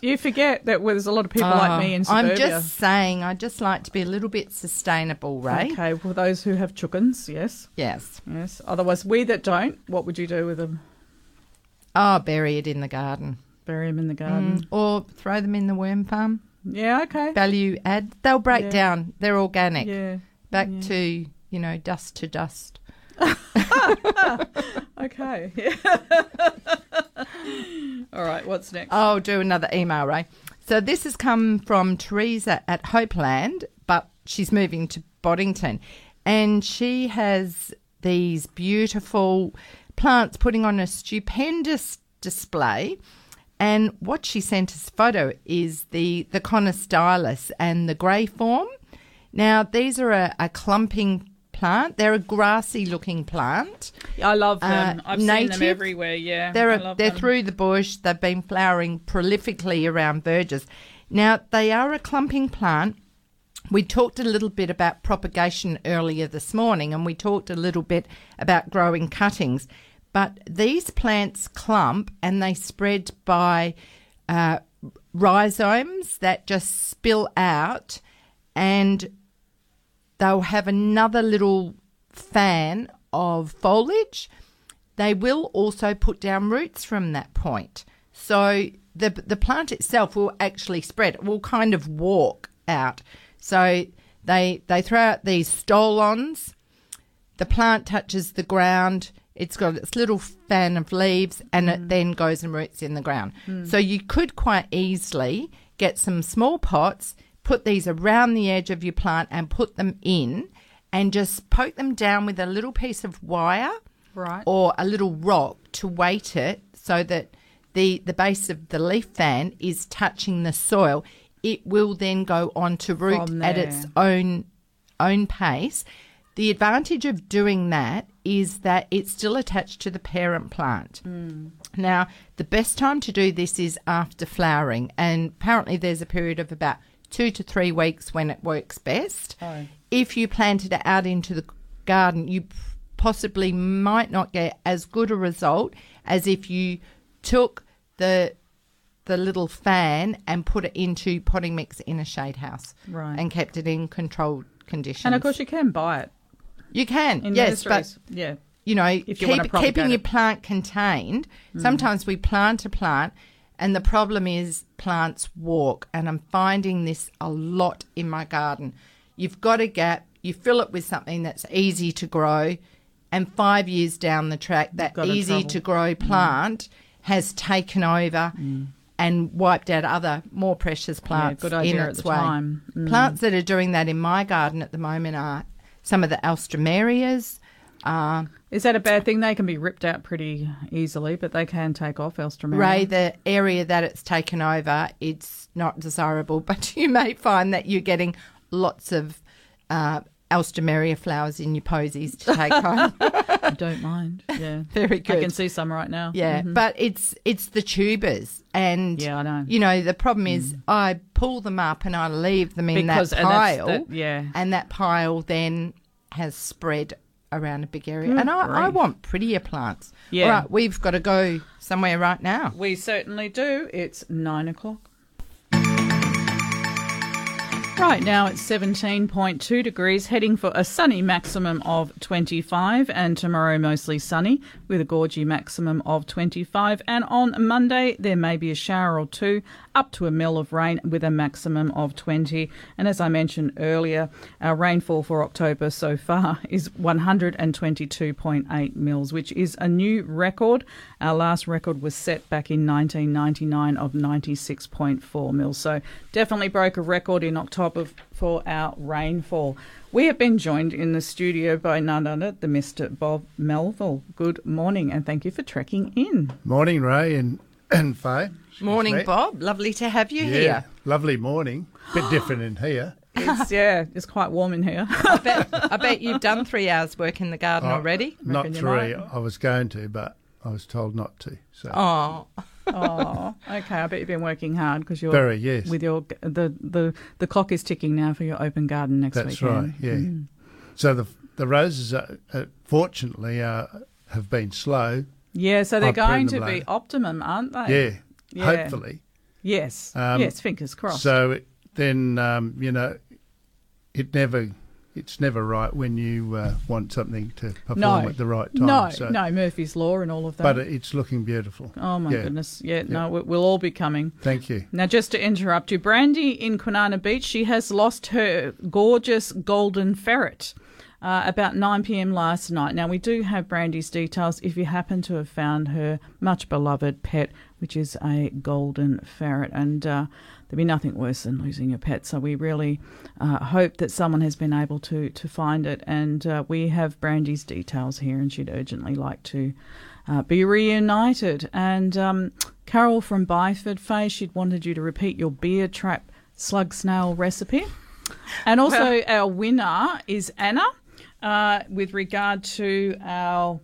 You forget that there's a lot of people like me in suburbia. I'm just saying, I just like to be a little bit sustainable, Ray. Okay, well, those who have chickens, yes. Yes. Yes. Otherwise, we that don't, what would you do with them? Oh, bury it in the garden. Bury them in the garden. Mm. Or throw them in the worm farm. Yeah, okay. Value add. They'll break down. They're organic. Yeah. Back to, you know, dust to dust. Okay. All right, what's next? I'll do another email, Ray. So this has come from Teresa at Hopeland, but she's moving to Boddington. And she has these beautiful plants putting on a stupendous display. And what she sent as photo is the conostylus and the grey form. Now, these are a clumping plant. They're a grassy-looking plant. I love them. I've seen them everywhere, yeah. They're through the bush. They've been flowering prolifically around verges. Now, they are a clumping plant. We talked a little bit about propagation earlier this morning, and we talked a little bit about growing cuttings. But these plants clump and they spread by rhizomes that just spill out, and they'll have another little fan of foliage. They will also put down roots from that point. So the plant itself will actually spread. It will kind of walk out. So they throw out these stolons. The plant touches the ground. It's got its little fan of leaves, and it then goes and roots in the ground. Mm. So you could quite easily get some small pots, put these around the edge of your plant and put them in, and just poke them down with a little piece of wire or a little rock to weight it so that the base of the leaf fan is touching the soil. It will then go on to root at its own pace. The advantage of doing that is that it's still attached to the parent plant. Mm. Now, the best time to do this is after flowering, and apparently there's a period of about 2 to 3 weeks when it works best. Oh. If you planted it out into the garden, you possibly might not get as good a result as if you took the little fan and put it into potting mix in a shade house and kept it in controlled conditions. And, of course, you can buy it. You can, yes, but, you know, keeping your plant contained. Mm. Sometimes we plant a plant, and the problem is plants walk, and I'm finding this a lot in my garden. You've got a gap, you fill it with something that's easy to grow, and 5 years down the track, that easy to grow plant has taken over and wiped out other more precious plants in its way. Mm. Plants that are doing that in my garden at the moment are some of the alströmerias. Is that a bad thing? They can be ripped out pretty easily, but they can take off alströmeria. Ray, the area that it's taken over, it's not desirable, but you may find that you're getting lots of alströmeria flowers in your posies to take home. I don't mind. Yeah. Very good. I can see some right now. Yeah, mm-hmm. But it's the tubers. And, yeah, I know. You know, the problem is I pull them up and I leave them in that pile. And that pile then has spread around a big area. Good. And I want prettier plants. Yeah. All right, we've got to go somewhere right now. We certainly do. It's 9:00. Right now it's 17.2 degrees, heading for a sunny maximum of 25, and tomorrow mostly sunny with a gorgy maximum of 25, and on Monday there may be a shower or two, up to a mil of rain with a maximum of 20. And as I mentioned earlier, our rainfall for October so far is 122.8 mils, which is a new record. Our last record was set back in 1999 of 96.4 mils. So definitely broke a record in October for our rainfall. We have been joined in the studio by none other than Mr. Bob Melville. Good morning, and thank you for trekking in. Morning, Ray and Faye. Morning, Bob. Lovely to have you here. Lovely morning. Bit different in here. It's quite warm in here. I bet you've done 3 hours work in the garden already. Not three. I was going to, but I was told not to. So. Oh, okay. I bet you've been working hard because you're with your the clock is ticking now for your open garden next weekend. That's right. Yeah. Mm. So the roses fortunately have been slow. Yeah. So they're going to be optimum, aren't they? Yeah. Hopefully. Yes. Yes. Fingers crossed. So it's never right when you want something to perform at the right time. No, Murphy's Law and all of that. But it's looking beautiful. Oh, my goodness. Yeah, no, we'll all be coming. Thank you. Now, just to interrupt you, Brandy in Kwinana Beach, she has lost her gorgeous golden ferret about 9 p.m. last night. Now, we do have Brandy's details if you happen to have found her much-beloved pet, which is a golden ferret. And there'd be nothing worse than losing your pet. So we really hope that someone has been able to find it. And we have Brandy's details here, and she'd urgently like to be reunited. And Carol from Byford, Faye, she'd wanted you to repeat your beer trap slug snail recipe. And also our winner is Anna with regard to our...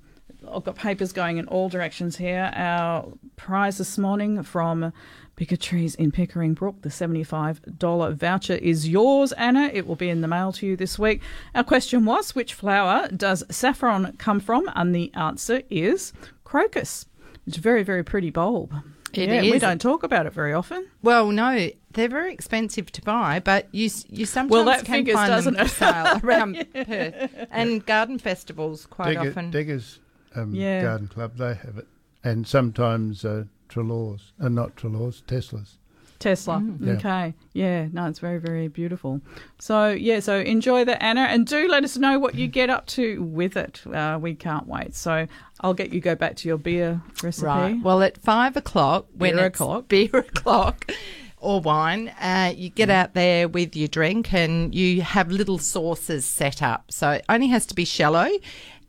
I've got papers going in all directions here. Our prize this morning from Bigger Trees in Pickering Brook, the $75 voucher is yours, Anna. It will be in the mail to you this week. Our question was, which flower does saffron come from? And the answer is crocus. It's a very, very pretty bulb. It is. We don't talk about it very often. Well, no, they're very expensive to buy, but you sometimes can find them for sale around Perth and garden festivals quite often. Diggers. Garden Club, they have it. And sometimes Tesla's. Tesla, okay. Yeah, no, it's very, very beautiful. So, so enjoy that, Anna, and do let us know what you get up to with it. We can't wait. So I'll get you go back to your beer recipe. Right. Well, at 5:00, beer o'clock or wine, you get out there with your drink and you have little saucers set up. So it only has to be shallow.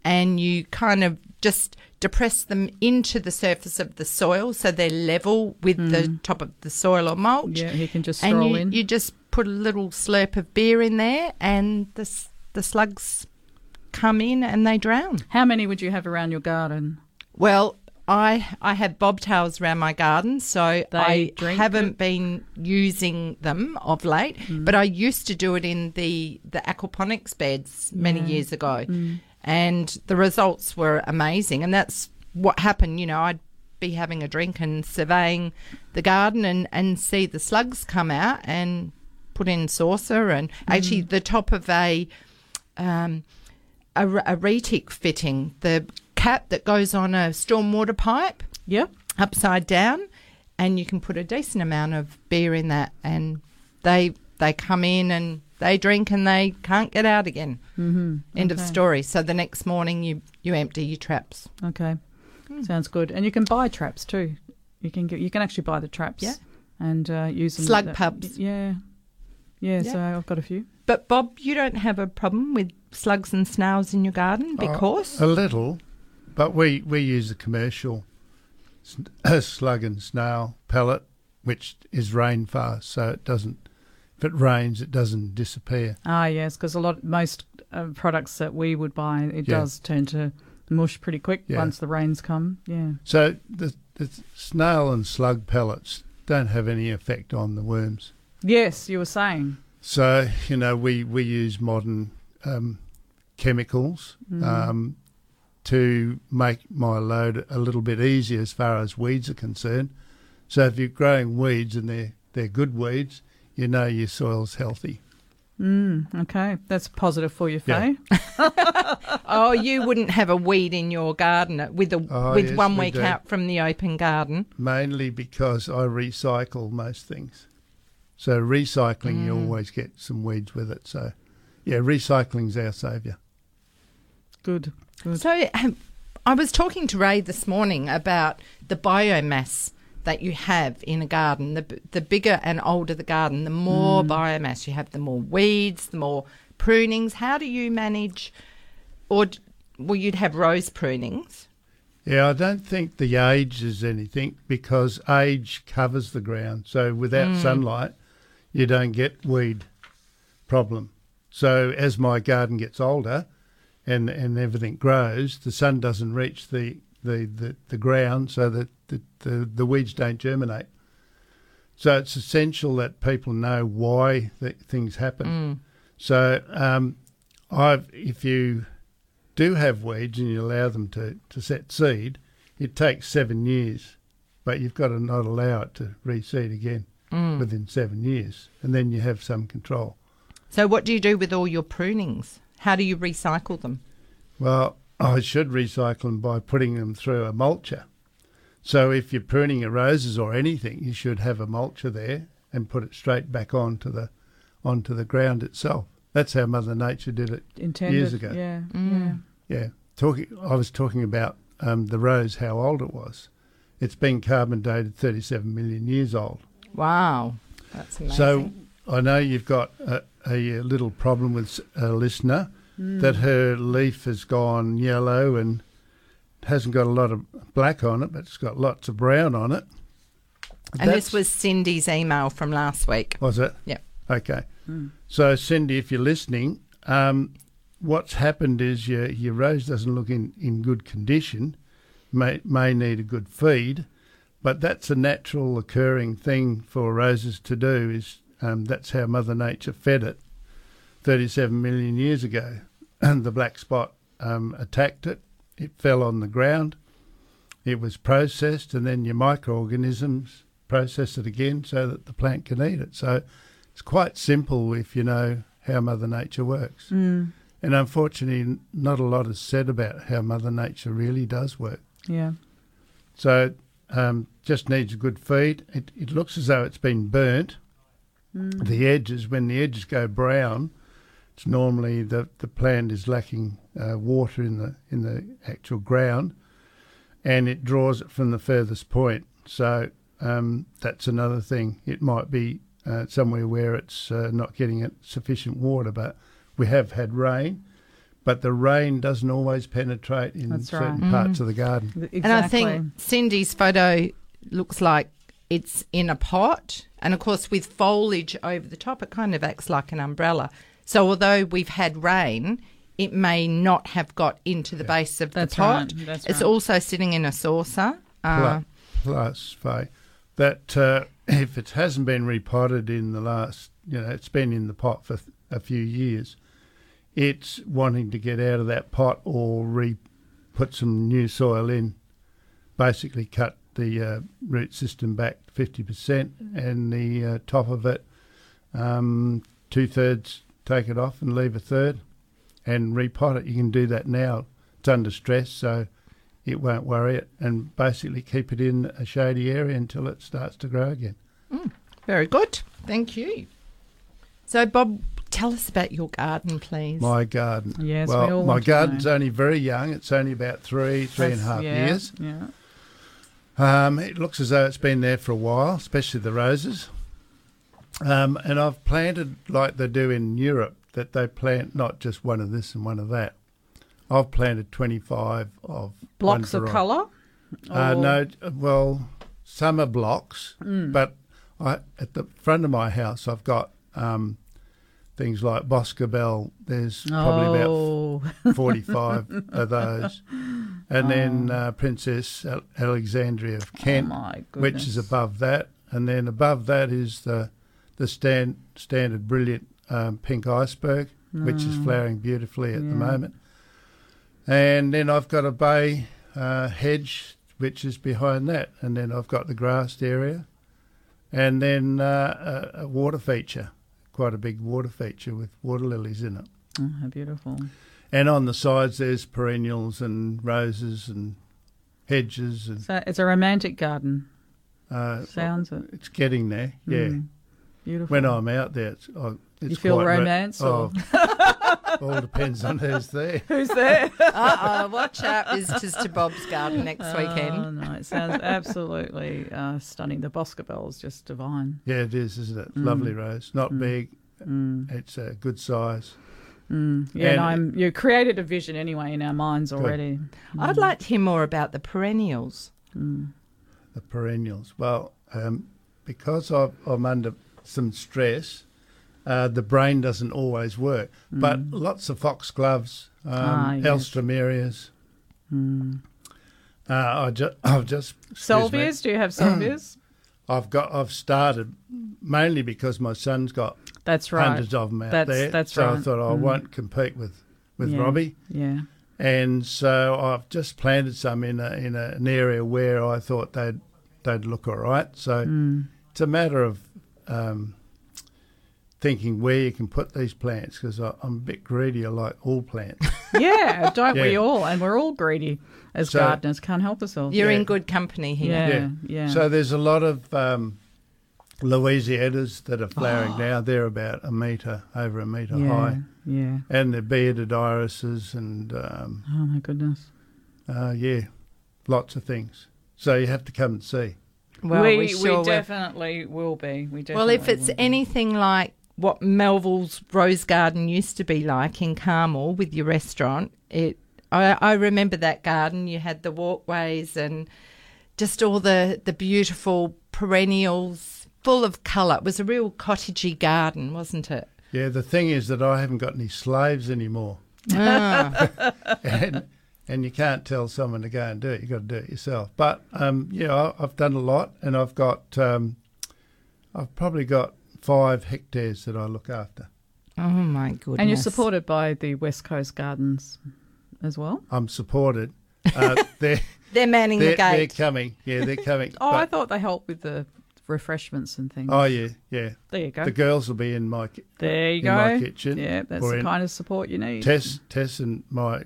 And you kind of just depress them into the surface of the soil so they're level with the top of the soil or mulch. Yeah, you can just stroll in. You just put a little slurp of beer in there and the slugs come in and they drown. How many would you have around your garden? Well, I have bobtails around my garden, so I haven't been using them of late. Mm. But I used to do it in the aquaponics beds many years ago. Mm. And the results were amazing. And that's what happened. You know, I'd be having a drink and surveying the garden and see the slugs come out and put in saucer. And actually the top of a retic fitting, the cap that goes on a stormwater pipe upside down, and you can put a decent amount of beer in that. And they come in and... they drink and they can't get out again. Mm-hmm. End of story. So the next morning you empty your traps. Okay. Sounds good. And you can buy traps too. You can actually buy the traps and use them. Slug pubs. Yeah, so I've got a few. But, Bob, you don't have a problem with slugs and snails in your garden because? A little, but we use the commercial slug and snail pellet, which is rain fast, so it doesn't. If it rains, it doesn't disappear. Ah, yes, because most products that we would buy, it does turn to mush pretty quick once the rains come. Yeah. So the snail and slug pellets don't have any effect on the worms. Yes, you were saying. So we use modern chemicals to make my load a little bit easier as far as weeds are concerned. So if you're growing weeds and they're good weeds, your soil's healthy. Okay, that's positive for you, Faye. Yeah. Oh, you wouldn't have a weed in your garden with 1 week out from the open garden. Mainly because I recycle most things. So recycling, you always get some weeds with it. So, recycling's our saviour. Good. So I was talking to Ray this morning about the biomass that you have in a garden. The bigger and older the garden, the more biomass you have, the more weeds, the more prunings. How do you manage, you'd have rose prunings? Yeah, I don't think the age is anything because age covers the ground. So without sunlight, you don't get weed problem. So as my garden gets older and everything grows, the sun doesn't reach the ground so that the weeds don't germinate. So it's essential that people know why things happen. So if you do have weeds and you allow them to set seed, it takes 7 years, but you've got to not allow it to reseed again within 7 years, and then you have some control. So what do you do with all your prunings? How do you recycle them? Well, I should recycle them by putting them through a mulcher. So if you're pruning your roses or anything, you should have a mulcher there and put it straight back onto the ground itself. That's how Mother Nature did it years ago. Yeah, yeah. I was talking about the rose, how old it was. It's been carbon dated 37 million years old. Wow, that's amazing. So I know you've got a little problem with a listener that her leaf has gone yellow and hasn't got a lot of black on it, but it's got lots of brown on it. And this was Cindy's email from last week. Was it? Yeah. Okay. So, Cindy, if you're listening, what's happened is your rose doesn't look in good condition, may need a good feed, but that's a natural occurring thing for roses to do is that's how Mother Nature fed it 37 million years ago. And the black spot attacked it. It fell on the ground, it was processed, and then your microorganisms process it again so that the plant can eat it. So it's quite simple if you know how Mother Nature works. And unfortunately, not a lot is said about how Mother Nature really does work. Yeah. So just needs a good feed. It looks as though it's been burnt. The edges, when the edges go brown, it's normally the plant is lacking water in the actual ground, and it draws it from the furthest point. So that's another thing. It might be somewhere where it's not getting sufficient water, but we have had rain, but the rain doesn't always penetrate in certain parts of the garden. Exactly. And I think Cindy's photo looks like it's in a pot, and of course with foliage over the top, it kind of acts like an umbrella. So although we've had rain, it may not have got into the base of the pot. Right. It's also sitting in a saucer. Plus, Faye, that if it hasn't been repotted in the last, it's been in the pot for a few years, it's wanting to get out of that pot or put some new soil in, basically cut the root system back 50% and the top of it 2/3, take it off and leave a third. And repot it. You can do that now. It's under stress, so it won't worry it. And basically keep it in a shady area until it starts to grow again. Very good. Thank you. So, Bob, tell us about your garden, please. My garden. Yes, well, we all my garden's only very young. It's only about three and a half years. Yeah. It looks as though it's been there for a while, especially the roses. And I've planted like they do in Europe, that they plant not just one of this and one of that. I've planted 25 of blocks of colour. No, well, some are blocks, but at the front of my house I've got things like Boscobel. There's probably about 45 of those, and then Princess Alexandria of Kent, which is above that, and then above that is the standard brilliant pink iceberg, which is flowering beautifully at the moment. And then I've got a bay hedge, which is behind that. And then I've got the grassed area. And then a water feature, quite a big water feature with water lilies in it. Oh, how beautiful. And on the sides there's perennials and roses and hedges. And so it's a romantic garden. Sounds it. It's getting there, yeah. Beautiful. When I'm out there, it's you feel quite romance? All depends on who's there. Who's there? Watch out, visitors to Bob's garden next weekend. Oh, no, it sounds absolutely stunning. The Boscobel is just divine. Yeah, it is, isn't it? Lovely rose. Not big. It's a good size. Yeah, and you created a vision anyway in our minds already. I'd like to hear more about the perennials. The perennials. Well, because I'm under some stress, the brain doesn't always work, but lots of foxgloves, alstroemerias. I've just salvias. Do you have salvias? I've started mainly because my son's got hundreds of them out there. That's so right. I thought I won't compete with Robbie. Yeah. And so I've just planted some in an area where I thought they'd look all right. So it's a matter of thinking where you can put these plants, because I'm a bit greedy. I like all plants. Yeah, don't we all? And we're all greedy as gardeners. Can't help ourselves. You're in good company here. Yeah. So there's a lot of Louisianas that are flowering now. They're about over a metre high. Yeah. And the bearded irises and oh my goodness. Lots of things. So you have to come and see. Well, we definitely will be. Well, if it's anything like what Melville's Rose Garden used to be like in Carmel with your restaurant. I remember that garden. You had the walkways and just all the beautiful perennials full of colour. It was a real cottagey garden, wasn't it? Yeah, the thing is that I haven't got any slaves anymore. And you can't tell someone to go and do it. You've got to do it yourself. But, I've done a lot, and I've probably got 5 hectares that I look after. Oh, my goodness. And you're supported by the West Coast Gardens as well? I'm supported. They're manning the gate. They're coming. Yeah, they're coming. I thought they helped with the refreshments and things. Oh, yeah, yeah. There you go. The girls will be in my kitchen. Yeah, that's the kind of support you need. Tess and my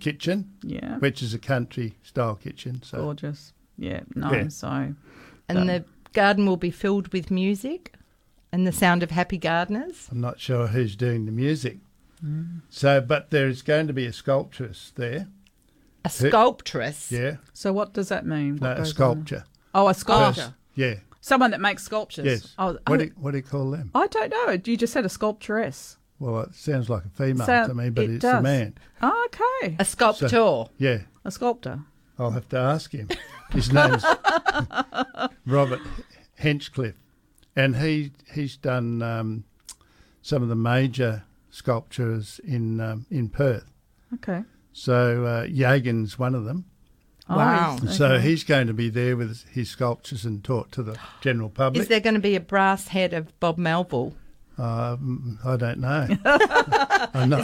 kitchen, which is a country style kitchen. So gorgeous, So, and the garden will be filled with music, and the sound of happy gardeners. I'm not sure who's doing the music. So, but there is going to be a sculptress there. A sculptress. Yeah. So, what does that mean? No, a sculpture. Oh, a sculpture. Yeah. Someone that makes sculptures. Yes. Oh, what do you call them? I don't know. You just said a sculptress. Well, it sounds like a female to me, but it's a man. Oh, okay. A sculptor. So, yeah. A sculptor. I'll have to ask him. His name's Robert Henchcliffe, and he's done some of the major sculptures in Perth. Okay. So Yagan's one of them. Wow. Okay. So he's going to be there with his sculptures and taught to the general public. Is there going to be a brass head of Bob Melville? I don't know. Is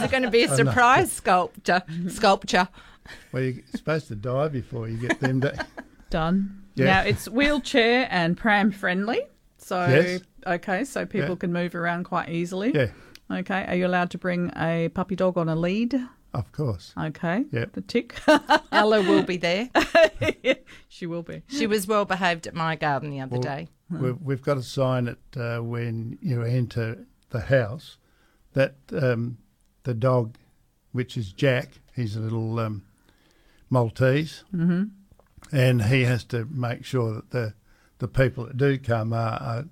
it going to be a surprise sculpture? Well, you're supposed to die before you get them done. Yeah. Now, it's wheelchair and pram friendly. So, so people can move around quite easily. Yeah. Okay. Are you allowed to bring a puppy dog on a lead? Of course. Okay. Yep. The tick. Ella will be there. She will be. She was well behaved at my garden the other day. We've got a sign that when you enter the house that the dog, which is Jack, he's a little Maltese, and he has to make sure that the people that do come are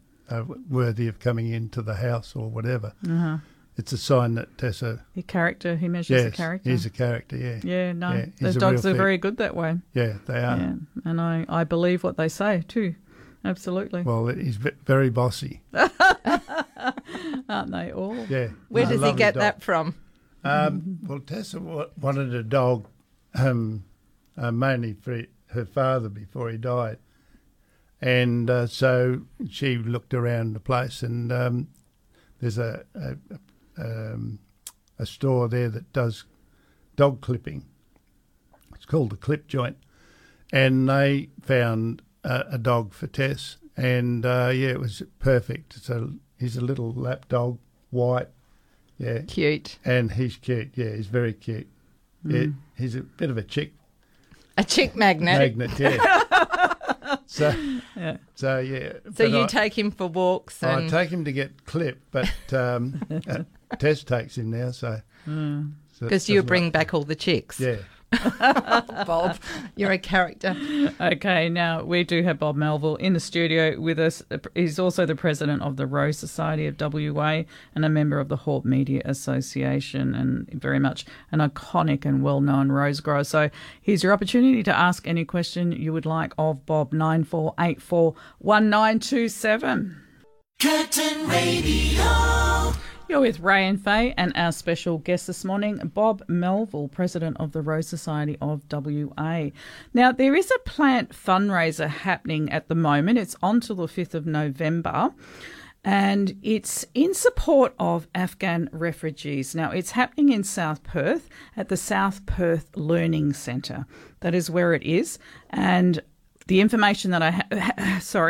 worthy of coming into the house or whatever. Uh-huh. It's a sign that there's a... The character, he measures the character. He's a character, yeah. Yeah, no, yeah, those dogs are very good that way. Yeah, they are. Yeah. And I believe what they say too, absolutely. Well, he's very bossy. Aren't they all? Yeah. Where does he get that from? Well, Tessa wanted a dog mainly for her father before he died. And so she looked around the place and there's a store there that does dog clipping. It's called the Clip Joint. And they found a dog for Tess. And, yeah, it was perfect. So he's a little lap dog, white. Yeah. Cute. And he's cute. Yeah, he's very cute. Mm. Yeah, he's a bit of a chick. A chick magnet. Magnet, yeah. So yeah. So you take him for walks? And... I take him to get clipped, but Tess takes him now, so... Because you bring back all the chicks. Yeah. Bob, you're a character. Okay, now we do have Bob Melville in the studio with us. He's also the president of the Roe Society of WA and a member of the Hawke Media Association, and very much an iconic and well-known rose grower. So here's your opportunity to ask any question you would like of Bob. 94841927. Curtain Radio. You're with Ray and Faye and our special guest this morning, Bob Melville, President of the Roe Society of WA. Now, there is a plant fundraiser happening at the moment. It's on till the 5th of November and it's in support of Afghan refugees. Now, it's happening in South Perth at the South Perth Learning Centre. That is where it is, and the information that I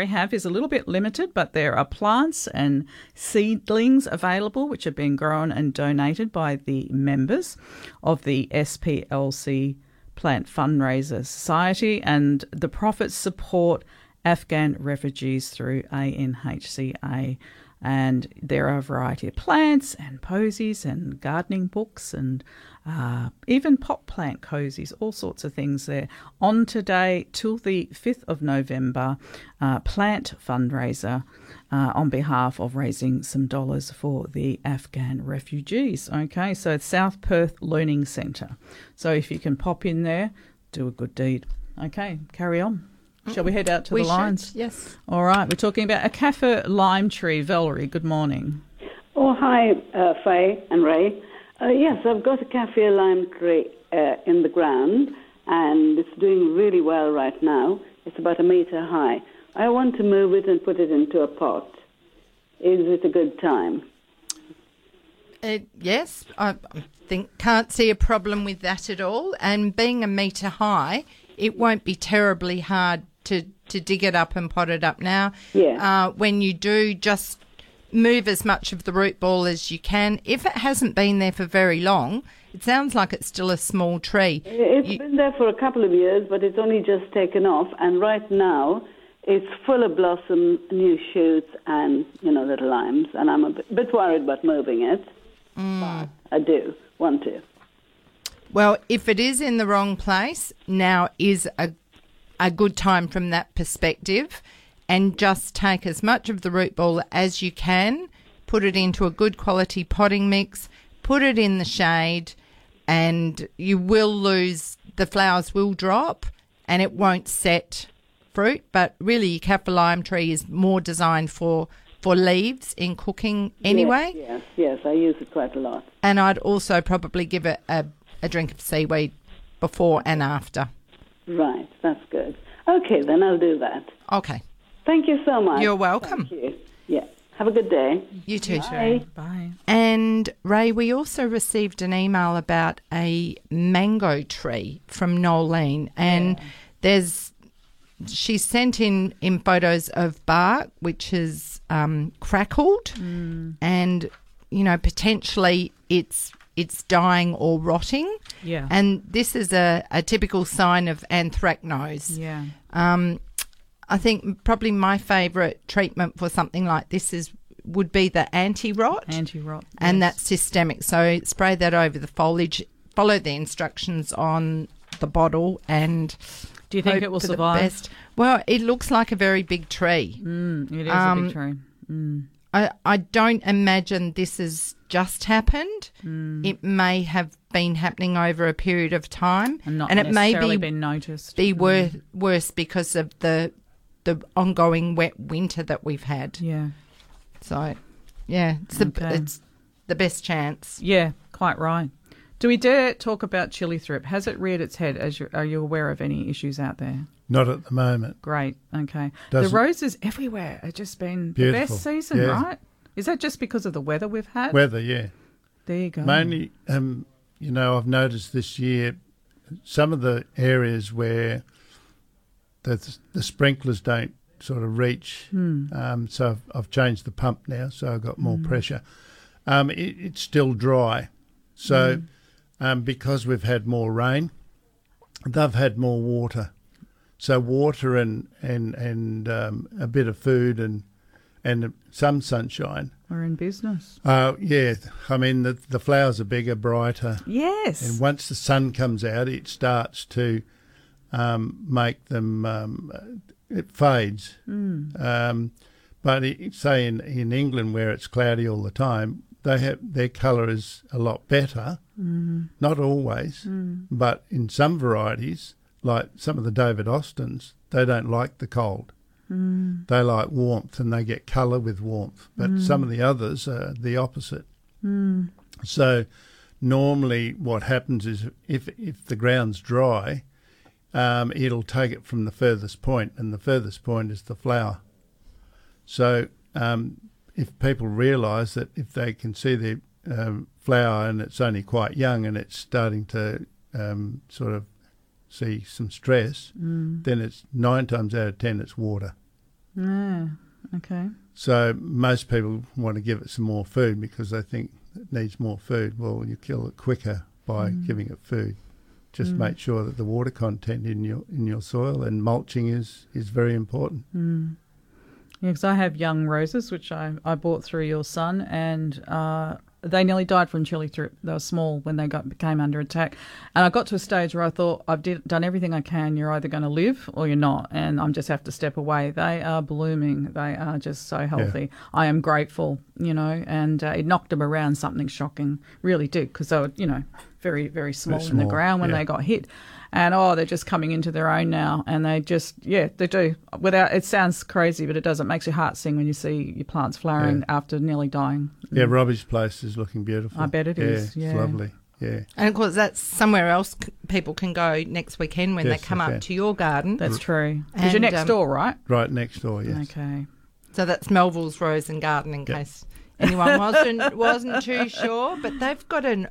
have is a little bit limited, but there are plants and seedlings available which have been grown and donated by the members of the SPLC Plant Fundraiser Society, and the profits support Afghan refugees through ANHCA. And there are a variety of plants and posies and gardening books and even pot plant cozies, all sorts of things there. On today till the 5th of November, plant fundraiser on behalf of raising some dollars for the Afghan refugees. Okay, so it's South Perth Learning Centre. So if you can pop in there, do a good deed. Okay, carry on. Shall we head out to the lines? Yes. All right. We're talking about a kaffir lime tree. Valerie, good morning. Oh, hi, Faye and Ray. Yes, I've got a kaffir lime tree in the ground, and it's doing really well right now. It's about a metre high. I want to move it and put it into a pot. Is it a good time? Yes, I think can't see a problem with that at all. And being a metre high, it won't be terribly hard to dig it up and pot it up now. Yeah. When you do, just move as much of the root ball as you can. If it hasn't been there for very long, it sounds like it's still a small tree. It's been there for a couple of years, but it's only just taken off. And right now, it's full of blossom, new shoots and, you know, little limes. And I'm a bit worried about moving it. Mm. But I do want to. Well, if it is in the wrong place, now is a good time from that perspective, and just take as much of the root ball as you can, put it into a good quality potting mix, put it in the shade, and you will lose, the flowers will drop and it won't set fruit. But really your kaffir lime tree is more designed for leaves in cooking anyway. Yes, I use it quite a lot. And I'd also probably give it a drink of seaweed before and after. Right, that's good. Okay, then I'll do that. Okay. Thank you so much. You're welcome. Thank you. Yeah, have a good day. You too. Bye. Bye. And, Ray, we also received an email about a mango tree from Nolene, and she sent in photos of bark, which is crackled, and, you know, potentially it's dying or rotting. Yeah. And this is a typical sign of anthracnose. Yeah. I think probably my favourite treatment for something like this would be the anti-rot. Anti-rot. And that's systemic. So spray that over the foliage, follow the instructions on the bottle, and Do you think it will survive? Best. Well, it looks like a very big tree. It is a big tree. I don't imagine this has just happened. It may have been happening over a period of time, and it may be been noticed. Be worse because of the ongoing wet winter that we've had. Yeah. So, yeah, it's the best chance. Yeah, quite right. Do we dare talk about chillythrip? Has it reared its head? Are you aware of any issues out there? Not at the moment. Great. Okay. The roses everywhere have just been beautiful. The best season, right? Is that just because of the weather we've had? Weather, yeah. There you go. Mainly, I've noticed this year some of the areas where the sprinklers don't sort of reach. So I've changed the pump now, so I've got more pressure. It's still dry. So because we've had more rain, they've had more water. So water and a bit of food and some sunshine. We're in business. Yeah. I mean, the flowers are bigger, brighter. Yes. And once the sun comes out, it starts to make them it fades. But say in England where it's cloudy all the time, their colour is a lot better. Not always, but in some varieties. Like some of the David Austins, they don't like the cold. They like warmth and they get colour with warmth. But some of the others are the opposite. So normally what happens is if the ground's dry, it'll take it from the furthest point, and the furthest point is the flower. So if people realise that if they can see their flower and it's only quite young and it's starting to sort of see some stress, then it's 9 times out of 10 it's water. Okay. So most people want to give it some more food because they think it needs more food. Well, you kill it quicker by giving it food. Just make sure that the water content in your soil, and mulching is very important. Yeah, because I have young roses which I bought through your son, and they nearly died from chillythrip. They were small when they became under attack. And I got to a stage where I thought, I've done everything I can. You're either going to live or you're not, and I just have to step away. They are blooming. They are just so healthy. Yeah. I am grateful, and it knocked them around, something shocking. Really did, because they were, very, very small in the ground when they got hit. And, they're just coming into their own now, and they just, they do. It sounds crazy, but it does. It makes your heart sing when you see your plants flowering after nearly dying. Yeah, Robbie's place is looking beautiful. I bet it is, yeah. It's lovely, yeah. And, of course, that's somewhere else people can go next weekend when they come up to your garden. That's true. Because you're next door, right? Right next door, yes. Okay. So that's Melville's Rose and Garden, in case anyone wasn't too sure. But they've got an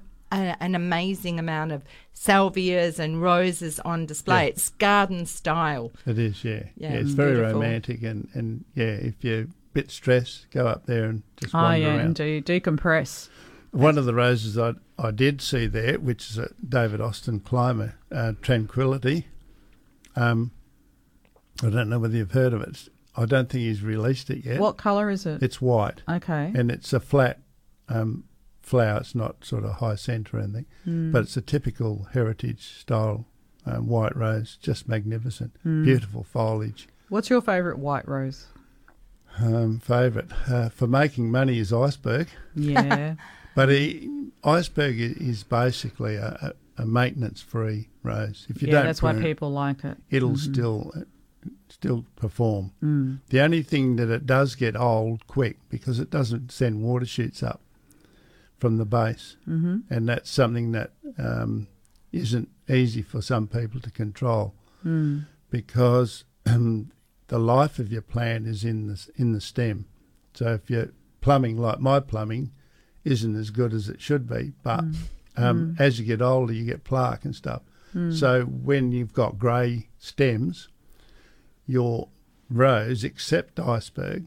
amazing amount of salvias and roses on display. Yeah. It's garden style. It is, yeah. It's very beautiful. Romantic and if you're a bit stressed, go up there and just wander around. Indeed. Decompress. One of the roses I did see there, which is a David Austin climber, Tranquility. I don't know whether you've heard of it. I don't think he's released it yet. What colour is it? It's white. Okay. And it's a flat flower. It's not sort of high scent or anything, but it's a typical heritage style white rose, just magnificent, beautiful foliage. What's your favourite white rose? Favourite for making money is Iceberg. Yeah, but Iceberg is basically a maintenance-free rose. If you don't, that's prune, why people like it. It'll still perform. The only thing that it does get old quick because it doesn't send water shoots up from the base, and that's something that isn't easy for some people to control because the life of your plant is in the stem. So if your plumbing, like my plumbing, isn't as good as it should be, but as you get older you get plaque and stuff. So when you've got grey stems, your rose, except Iceberg,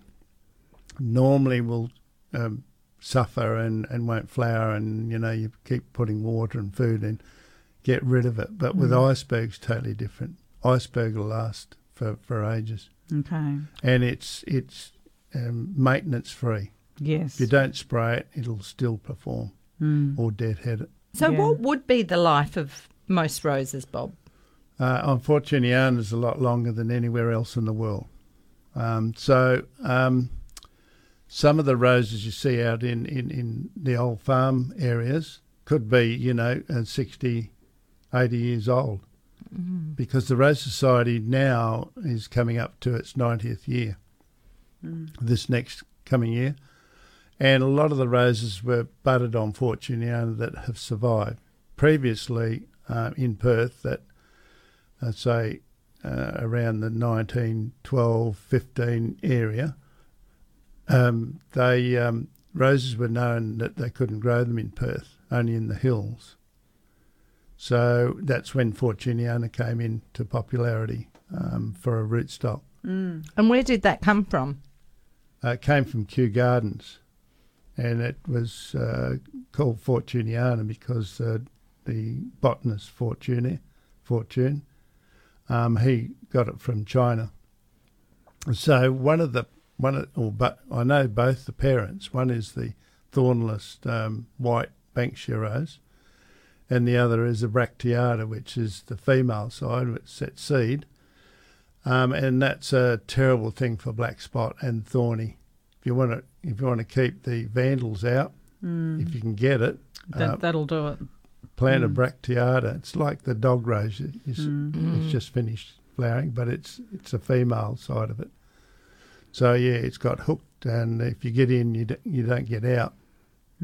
normally will suffer and won't flower, and you keep putting water and food and get rid of it. But with Iceberg's totally different. Iceberg will last for ages. Okay. And it's maintenance free. Yes. If you don't spray it, it'll still perform or deadhead it. So what would be the life of most roses, Bob? Unfortunately, yarn is a lot longer than anywhere else in the world. Some of the roses you see out in the old farm areas could be, 60, 80 years old, mm-hmm. because the Rose Society now is coming up to its 90th year, this next coming year. And a lot of the roses were budded on Fortuniana that have survived. Previously in Perth, that I'd say around the 1912, 15 area, roses were known that they couldn't grow them in Perth, only in the hills. So that's when Fortuniana came into popularity for a rootstock. Mm. And where did that come from? It came from Kew Gardens. And it was called Fortuniana because the botanist Fortune, he got it from China. So I know both the parents. One is the thornless white Banksia rose, and the other is the Bracteata, which is the female side, which sets seed, and that's a terrible thing for black spot and thorny. If you want to keep the vandals out, if you can get it. That'll do it. Plant a Bracteata. It's like the dog rose. It's just finished flowering, but it's a female side of it. So, yeah, it's got hooked, and if you get in, you don't get out.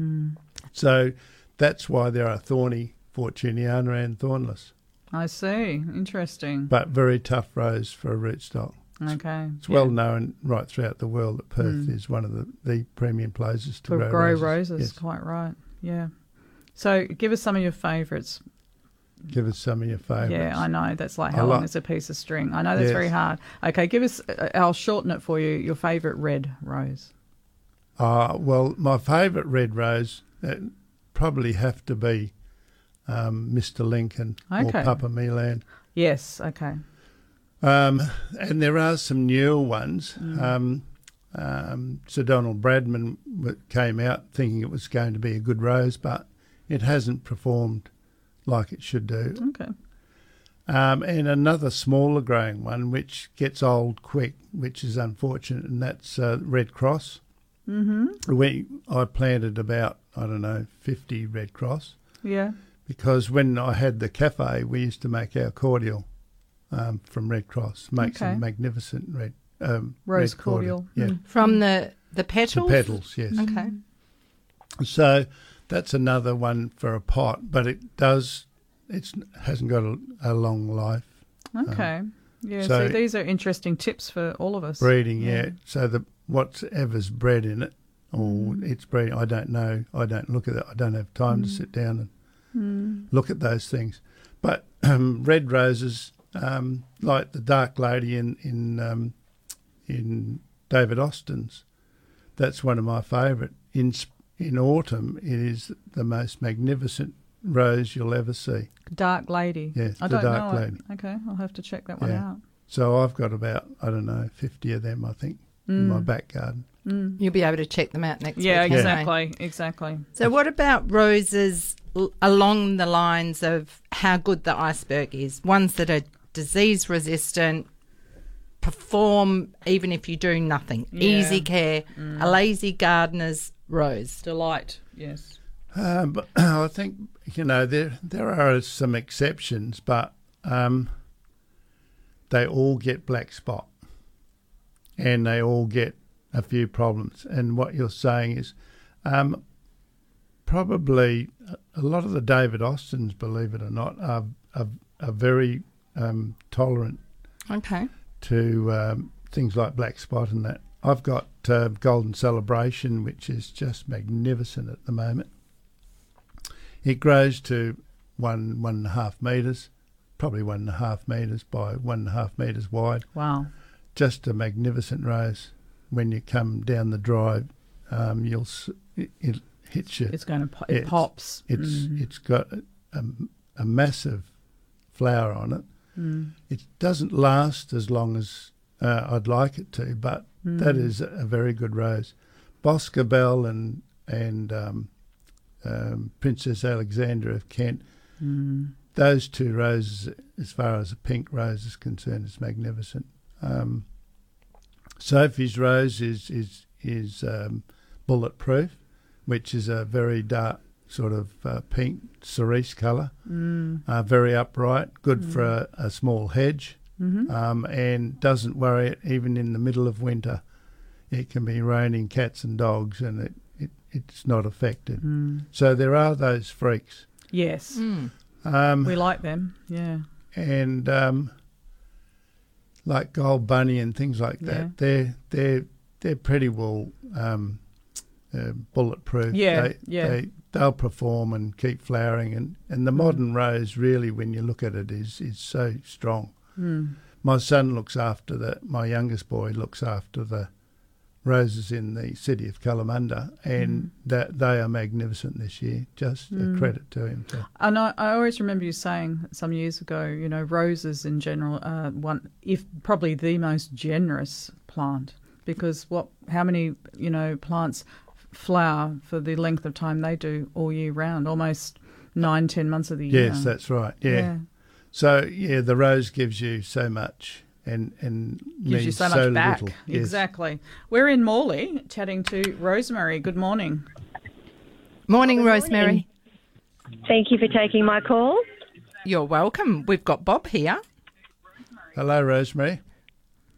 Mm. So that's why there are thorny Fortuniana and thornless. I see. Interesting. But very tough rose for a rootstock. Okay. It's well known right throughout the world that Perth is one of the premium places to grow roses. Yes. Quite right, yeah. So give us some of your favourites. Yeah, I know. That's like how long is a piece of string. I know that's very hard. Okay, give us, I'll shorten it for you, your favourite red rose. Well, my favourite red rose probably have to be Mr. Lincoln or Papa Milan. Yes, okay. And there are some newer ones. Sir Donald Bradman came out thinking it was going to be a good rose, but it hasn't performed like it should do. Okay. And another smaller growing one, which gets old quick, which is unfortunate, and that's Red Cross. Mm-hmm. I planted about, 50 Red Cross. Yeah. Because when I had the cafe, we used to make our cordial. From Red Cross, makes a magnificent red rose red cordial. Yeah. From the petals? The petals, yes. Okay. So that's another one for a pot, but it hasn't got a long life. Okay. So these are interesting tips for all of us. Breeding, yeah. So whatever's bred in it, or it's breeding, I don't know. I don't look at it. I don't have time to sit down and look at those things. But red roses... like the Dark Lady in David Austin's, that's one of my favourite. In autumn, it is the most magnificent rose you'll ever see. Dark Lady. Yes, I don't Dark know. Lady. Okay, I'll have to check that one out. So I've got about 50 of them, I think, in my back garden. Mm. You'll be able to check them out next week. Exactly. So what about roses along the lines of how good the iceberg is? Ones that are disease resistant, perform even if you do nothing. Yeah. Easy care, a lazy gardener's rose. Delight, yes. But I think, there are some exceptions, but they all get black spot and they all get a few problems. And what you're saying is probably a lot of the David Austins, believe it or not, are very... tolerant to things like black spot and that. I've got Golden Celebration, which is just magnificent at the moment. It grows to 1.5 metres, probably 1.5 metres by 1.5 metres wide. Wow. Just a magnificent rose. When you come down the drive, it hits you. It's going to pops. It's got a massive flower on it. It doesn't last as long as I'd like it to, but that is a very good rose. Boscobel and Princess Alexandra of Kent, those two roses, as far as a pink rose is concerned, is magnificent. Sophie's rose is bulletproof, which is a very dark sort of pink cerise colour, very upright, good for a small hedge, and doesn't worry it even in the middle of winter. It can be raining cats and dogs and it's not affected. So there are those freaks. Yes. We like them, yeah. And like gold bunny and things like that, they're pretty well bulletproof. They'll perform and keep flowering, and the modern rose really, when you look at it, is so strong. My son looks after my youngest boy looks after the roses in the city of Kalamunda, and that they are magnificent this year. Just a credit to him. And I always remember you saying some years ago, you know, roses in general are probably the most generous plant, because how many, you know, plants flower for the length of time they do all year round, almost 9-10 months of the year. Yes, that's right. Yeah. So the rose gives you so much. And gives you so much back. Little. Yes. Exactly. We're in Morley chatting to Rosemary. Good morning. Morning, Rosemary. Morning. Thank you for taking my call. You're welcome. We've got Bob here. Hello, Rosemary.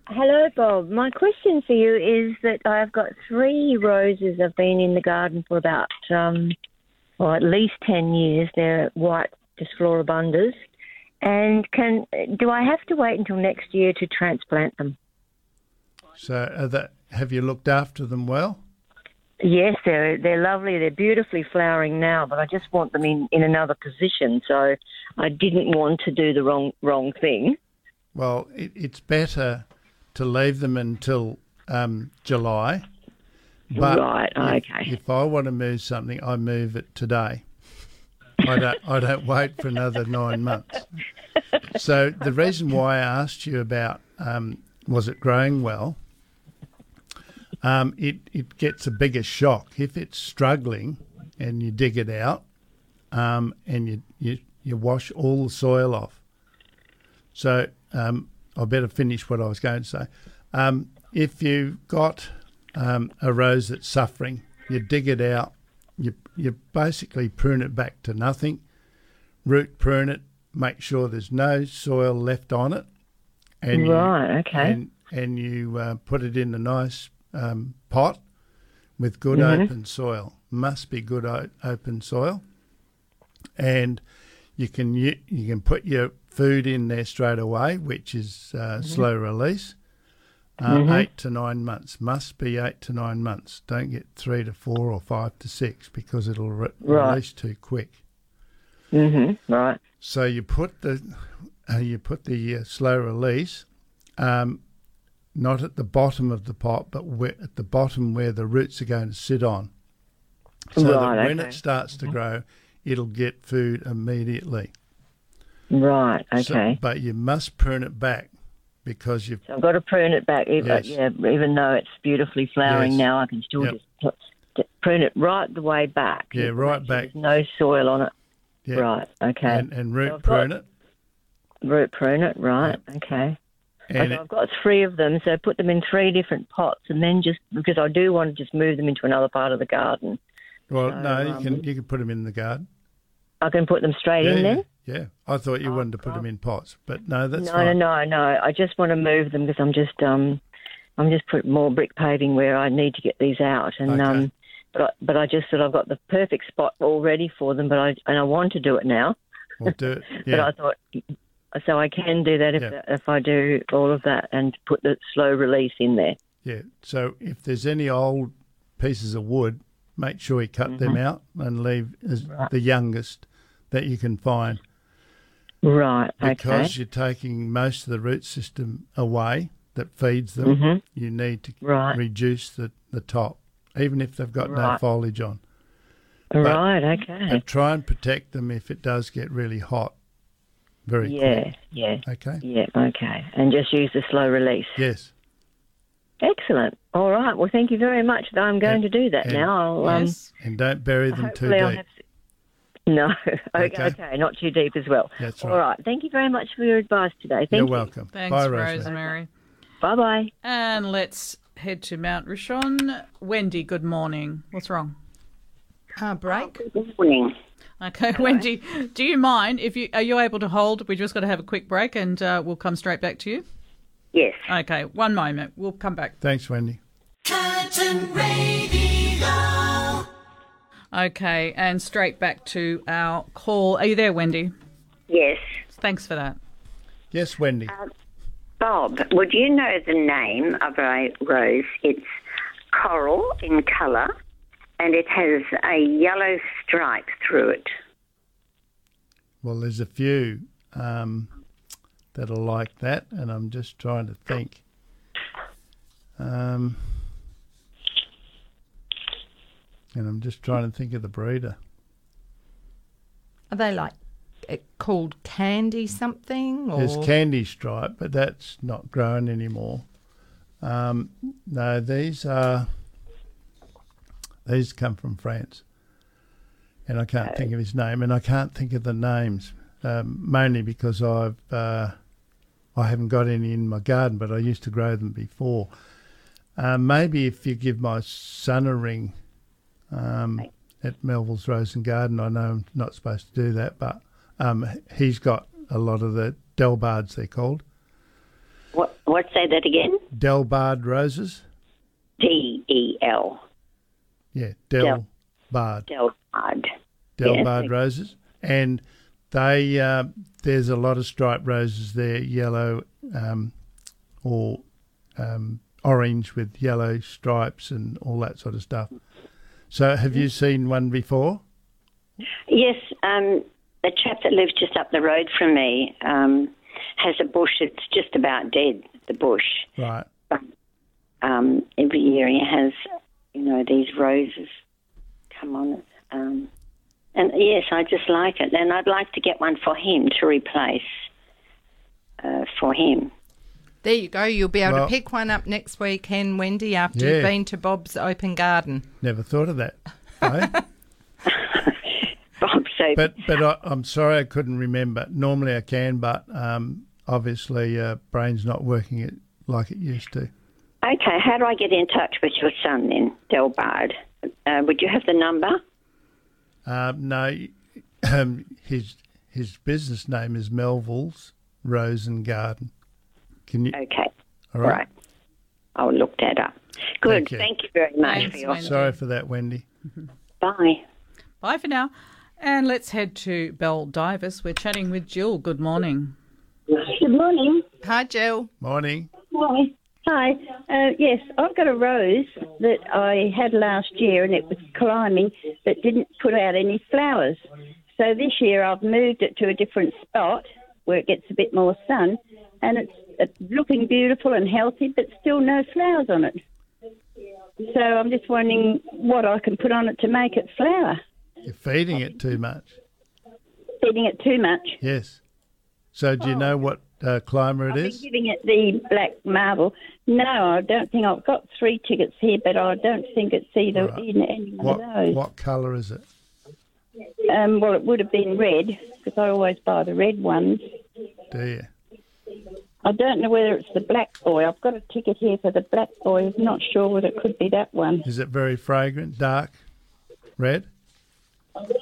Hello, Bob. My question for you is that I've got three roses that have been in the garden for about, at least 10 years. They're white, just floribundas. And do I have to wait until next year to transplant them? So have you looked after them well? Yes, they're lovely. They're beautifully flowering now, but I just want them in another position. So I didn't want to do the wrong thing. Well, it's better to leave them until July. But right, okay. If I want to move something, I move it today. I don't wait for another 9 months. So the reason why I asked you about was it growing well, it gets a bigger shock. If it's struggling and you dig it out and you wash all the soil off. So I better finish what I was going to say. If you've got a rose that's suffering, you dig it out. You basically prune it back to nothing, root prune it, make sure there's no soil left on it. And And you put it in a nice pot with good open soil. Must be good open soil. And you can put your food in there straight away, which is slow release. 8 to 9 months. Must be 8 to 9 months. Don't get 3 to 4 or 5 to 6 because it'll release too quick. Right. So you put the slow release not at the bottom of the pot, but at the bottom where the roots are going to sit on. So that when it starts to grow, it'll get food immediately. Right, okay. So, but you must prune it back. Because I've got to prune it back, even though it's beautifully flowering now, I can still just prune it right the way back. Yeah, right back. There's no soil on it. Yep. Right, okay. And root prune it. Root prune it, right, okay. And I've got three of them, so put them in three different pots, and then because I do want to just move them into another part of the garden. Well, you can put them in the garden. I can put them straight in there? Yeah, I thought you wanted to put them in pots, but no, that's fine. No. I just want to move them because I'm just putting more brick paving where I need to get these out. And but I just thought I've got the perfect spot already for them, but I want to do it now. Well, do it. Yeah. But I thought I can do that if I do all of that and put the slow release in there. Yeah. So if there's any old pieces of wood, make sure you cut them out and leave the youngest that you can find. Right, okay. Because you're taking most of the root system away that feeds them, you need to reduce the top, even if they've got no foliage on. Right, okay. And try and protect them if it does get really hot very quickly. Yeah. Okay? Yeah, okay. And just use the slow release. Yes. Excellent. All right. Well, thank you very much. I'm going to do that now. I'll, and don't bury them too deep. No. Okay, not too deep as well. That's right. All right. Thank you very much for your advice today. You're welcome. Thanks, bye, Rosemary. Bye-bye. And let's head to Mount Rishon. Wendy, good morning. What's wrong? Break. Good morning. Okay, hello. Wendy, do you mind if are you able to hold? We've just got to have a quick break and we'll come straight back to you. Yes. Okay, one moment. We'll come back. Thanks, Wendy. Curtain Radio. Okay, and straight back to our call. Are you there, Wendy? Yes. Thanks for that. Yes, Wendy. Bob, would you know the name of a rose? It's coral in colour and it has a yellow stripe through it. Well, there's a few that are like that, and I'm just trying to think. And I'm just trying to think of the breeder. Are they like called candy something? Or? There's candy stripe, but that's not grown anymore. No, these come from France, and I can't think of his name, and I can't think of the names, mainly because I haven't got any in my garden, but I used to grow them before. Maybe if you give my son a ring. At Melville's Rose and Garden. I know I'm not supposed to do that, but he's got a lot of the Delbards, they're called. What, say that again? Delbard roses. D-E-L. Yeah, Delbard. Delbard. Delbard roses. And they there's a lot of striped roses there, yellow or orange with yellow stripes and all that sort of stuff. So have you seen one before? Yes, the chap that lives just up the road from me has a bush that's just about dead, the bush. Right. But every year he has, these roses come on it. And, yes, I just like it. And I'd like to get one for him to replace for him. There you go. You'll be able to pick one up next weekend, Wendy, after you've been to Bob's open garden. Never thought of that. Bob's open. But I'm sorry I couldn't remember. Normally I can, but obviously brain's not working it like it used to. Okay. How do I get in touch with your son then, Delbard? Would you have the number? No. His business name is Melville's Rose and Garden. Okay. All right. I'll look that up. Good. Thank you very much. Thanks, for your help. Sorry for that, Wendy. Bye. Bye for now. And let's head to Baldivis. We're chatting with Jill. Good morning. Good morning. Hi, Jill. Morning. Morning. Hi. Yes, I've got a rose that I had last year and it was climbing but didn't put out any flowers. So this year I've moved it to a different spot where it gets a bit more sun and it's looking beautiful and healthy, but still no flowers on it. So I'm just wondering what I can put on it to make it flower. You're feeding it too much. Feeding it too much? Yes. So do you know what climber it is? I've been giving it the black marble. No, I don't think I've got 3 tickets here, but I don't think it's either in any of those. What colour is it? Well, it would have been red, because I always buy the red ones. Do you? I don't know whether it's the black boy. I've got a ticket here for the black boy. I'm not sure whether it could be that one. Is it very fragrant, dark, red? Well,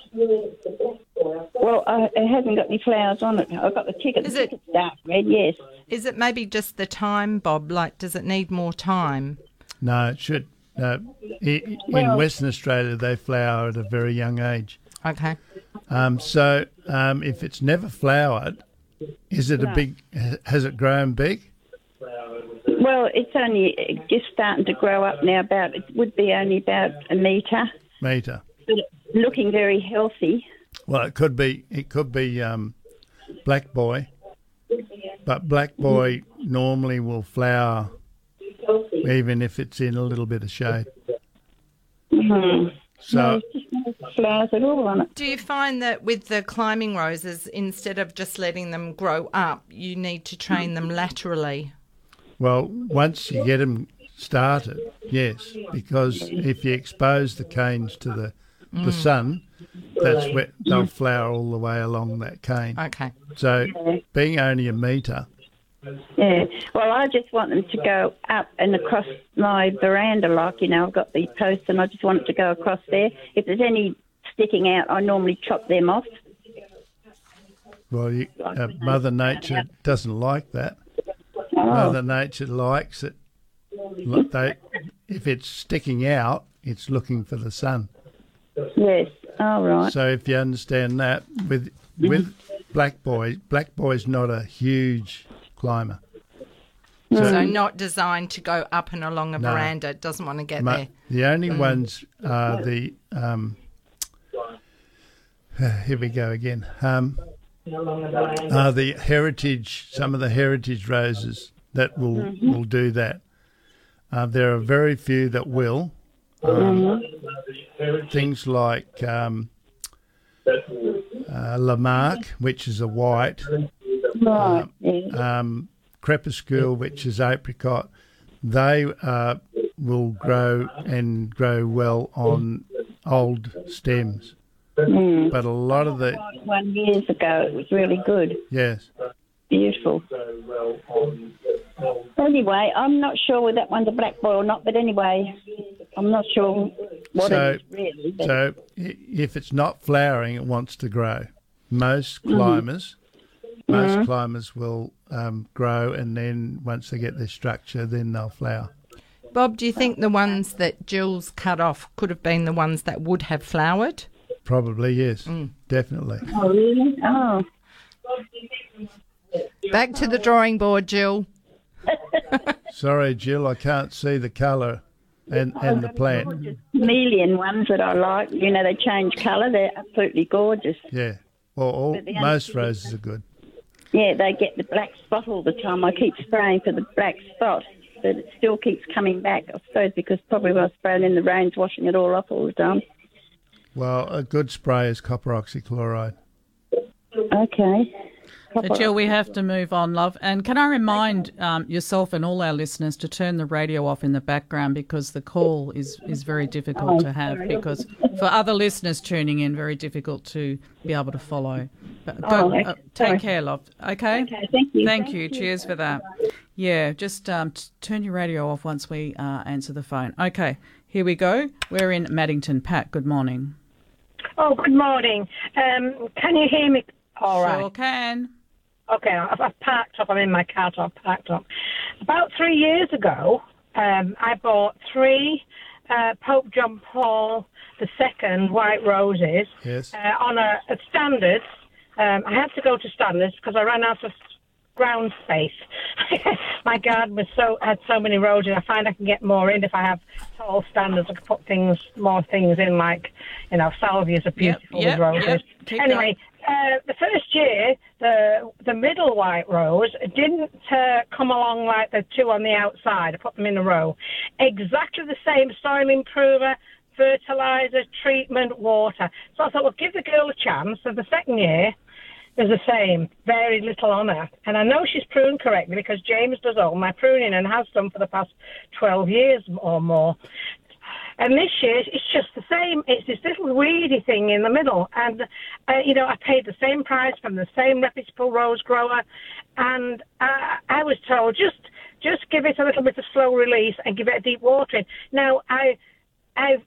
it hasn't got any flowers on it. I've got the ticket. It's dark red, yes. Is it maybe just the time, Bob? Like, does it need more time? No, it should. In Western Australia, they flower at a very young age. Okay. So if it's never flowered... Is it has it grown big? Well, it's only just starting to grow up now. It would be only about a metre. But looking very healthy. Well, it could be black boy, but black boy normally will flower even if it's in a little bit of shade. Mm-hmm. So no flowers at all on it. Do you find that with the climbing roses, instead of just letting them grow up, you need to train them laterally? Well, once you get them started, yes, because if you expose the canes to the sun, that's where they'll flower all the way along that cane. Okay. So being only a metre. Yeah, well, I just want them to go up and across my veranda, like, you know, I've got these posts and I just want it to go across there. If there's any sticking out, I normally chop them off. Well, Mother Nature doesn't like that. Oh. Mother Nature likes it. If it's sticking out, it's looking for the sun. Yes, all right. So if you understand that, with black boy's not a huge climber. So not designed to go up and along a veranda. It doesn't want to get there. The only ones are the... here we go again. Are the heritage, some of the heritage roses that will do that. There are very few that will. Things like Lamarck, which is a white, Crepuscule, which is apricot, they will grow well on old stems. But a lot of the... 1 year ago, it was really good. Yes. Beautiful. Anyway, I'm not sure whether that one's a black boy or not, but anyway, I'm not sure what it is really. But... So if it's not flowering, it wants to grow. Most climbers will grow, and then once they get their structure, then they'll flower. Bob, do you think the ones that Jill's cut off could have been the ones that would have flowered? Probably, yes, definitely. Oh, really? Oh. Back to the drawing board, Jill. Sorry, Jill, I can't see the colour and the plant. Gorgeous chameleon ones that I like. You know, they change colour. They're absolutely gorgeous. Yeah. Well, most roses are good. Yeah, they get the black spot all the time. I keep spraying for the black spot, but it still keeps coming back, I suppose, because probably when I was spraying in the rain's washing it all off all the time. Well, a good spray is copper oxychloride. Okay. So, Jill, we have to move on, love. And can I remind yourself and all our listeners to turn the radio off in the background, because the call is very difficult to have, because for other listeners tuning in, very difficult to be able to follow. But take care, love. Okay? Okay, thank you. Thank you. Cheers for that. Yeah, just turn your radio off once we answer the phone. Okay, here we go. We're in Maddington. Pat, good morning. Oh, good morning. Can you hear me? All right. Sure can. Okay, I've parked up. I'm in my car, so I've parked up. About 3 years ago, I bought three Pope John Paul II white roses. Yes. On a standards. I had to go to standards because I ran out of ground space. My garden had so many roses. I find I can get more in if I have tall standards. I can put more things in, like, you know, salvias are beautiful with roses. Yep. Anyway. The first year, the middle white rose didn't come along like the two on the outside. I put them in a row. Exactly the same soil improver, fertiliser, treatment, water. So I thought, well, give the girl a chance. And the second year was the same, very little on her. And I know she's pruned correctly because James does all my pruning and has done for the past 12 years or more. And this year, it's just the same. It's this little weedy thing in the middle. And, you know, I paid the same price from the same reputable rose grower. And I was told, just give it a little bit of slow release and give it a deep watering. Now, I've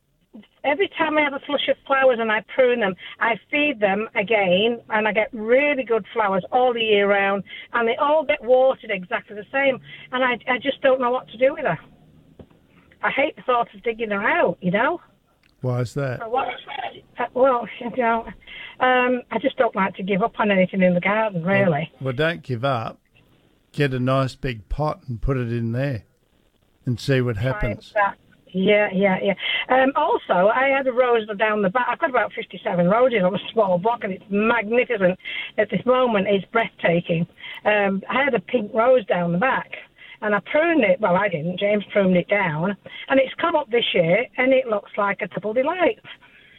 every time I have a flush of flowers and I prune them, I feed them again, and I get really good flowers all the year round. And they all get watered exactly the same. And I just don't know what to do with her. I hate the thought of digging her out, you know. Why is that? Well, you know, I just don't like to give up on anything in the garden, really. Well, don't give up. Get a nice big pot and put it in there and see what happens. Yeah. Also, I had a rose down the back. I've got about 57 roses on a small block, and it's magnificent. At this moment, it's breathtaking. I had a pink rose down the back. And I pruned it. Well, I didn't. James pruned it down. And it's come up this year, and it looks like a double delight.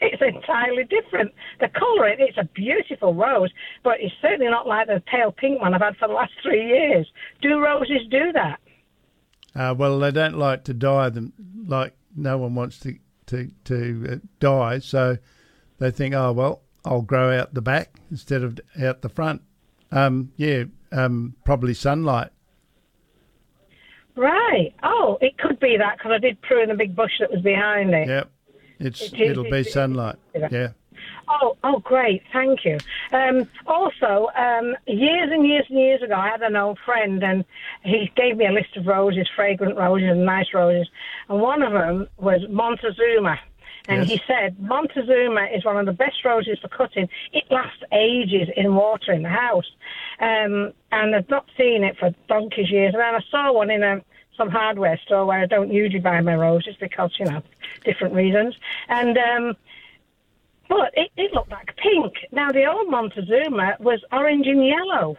It's entirely different. The colour, it's a beautiful rose, but it's certainly not like the pale pink one I've had for the last 3 years. Do roses do that? Well, they don't like to dye them. Like, no one wants to dye, so they think, oh, well, I'll grow out the back instead of out the front. Probably sunlight. Right. Oh, it could be that because I did prune the big bush that was behind it. Yep. It'll be sunlight. Yeah. Oh, great. Thank you. Also, years and years and years ago, I had an old friend, and he gave me a list of roses, fragrant roses and nice roses, and one of them was Montezuma. And yes. He said, Montezuma is one of the best roses for cutting. It lasts ages in water in the house. And I've not seen it for donkey's years. And then I saw one in some hardware store where I don't usually buy my roses because, you know, different reasons. And but it looked like pink. Now, the old Montezuma was orange and yellow.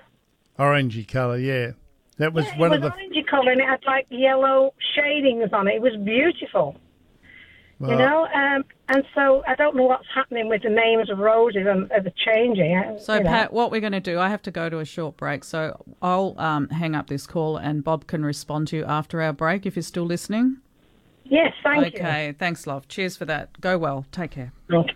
Orangey colour, yeah. That was one of the... It was orangey colour and it had, like, yellow shadings on it. It was beautiful. Well, you know, and so I don't know what's happening with the names of roses and the changing. So, Pat, what we're going to do, I have to go to a short break, so I'll hang up this call and Bob can respond to you after our break if you're still listening. Yes, thank you. Okay, thanks, love. Cheers for that. Go well. Take care. Okay.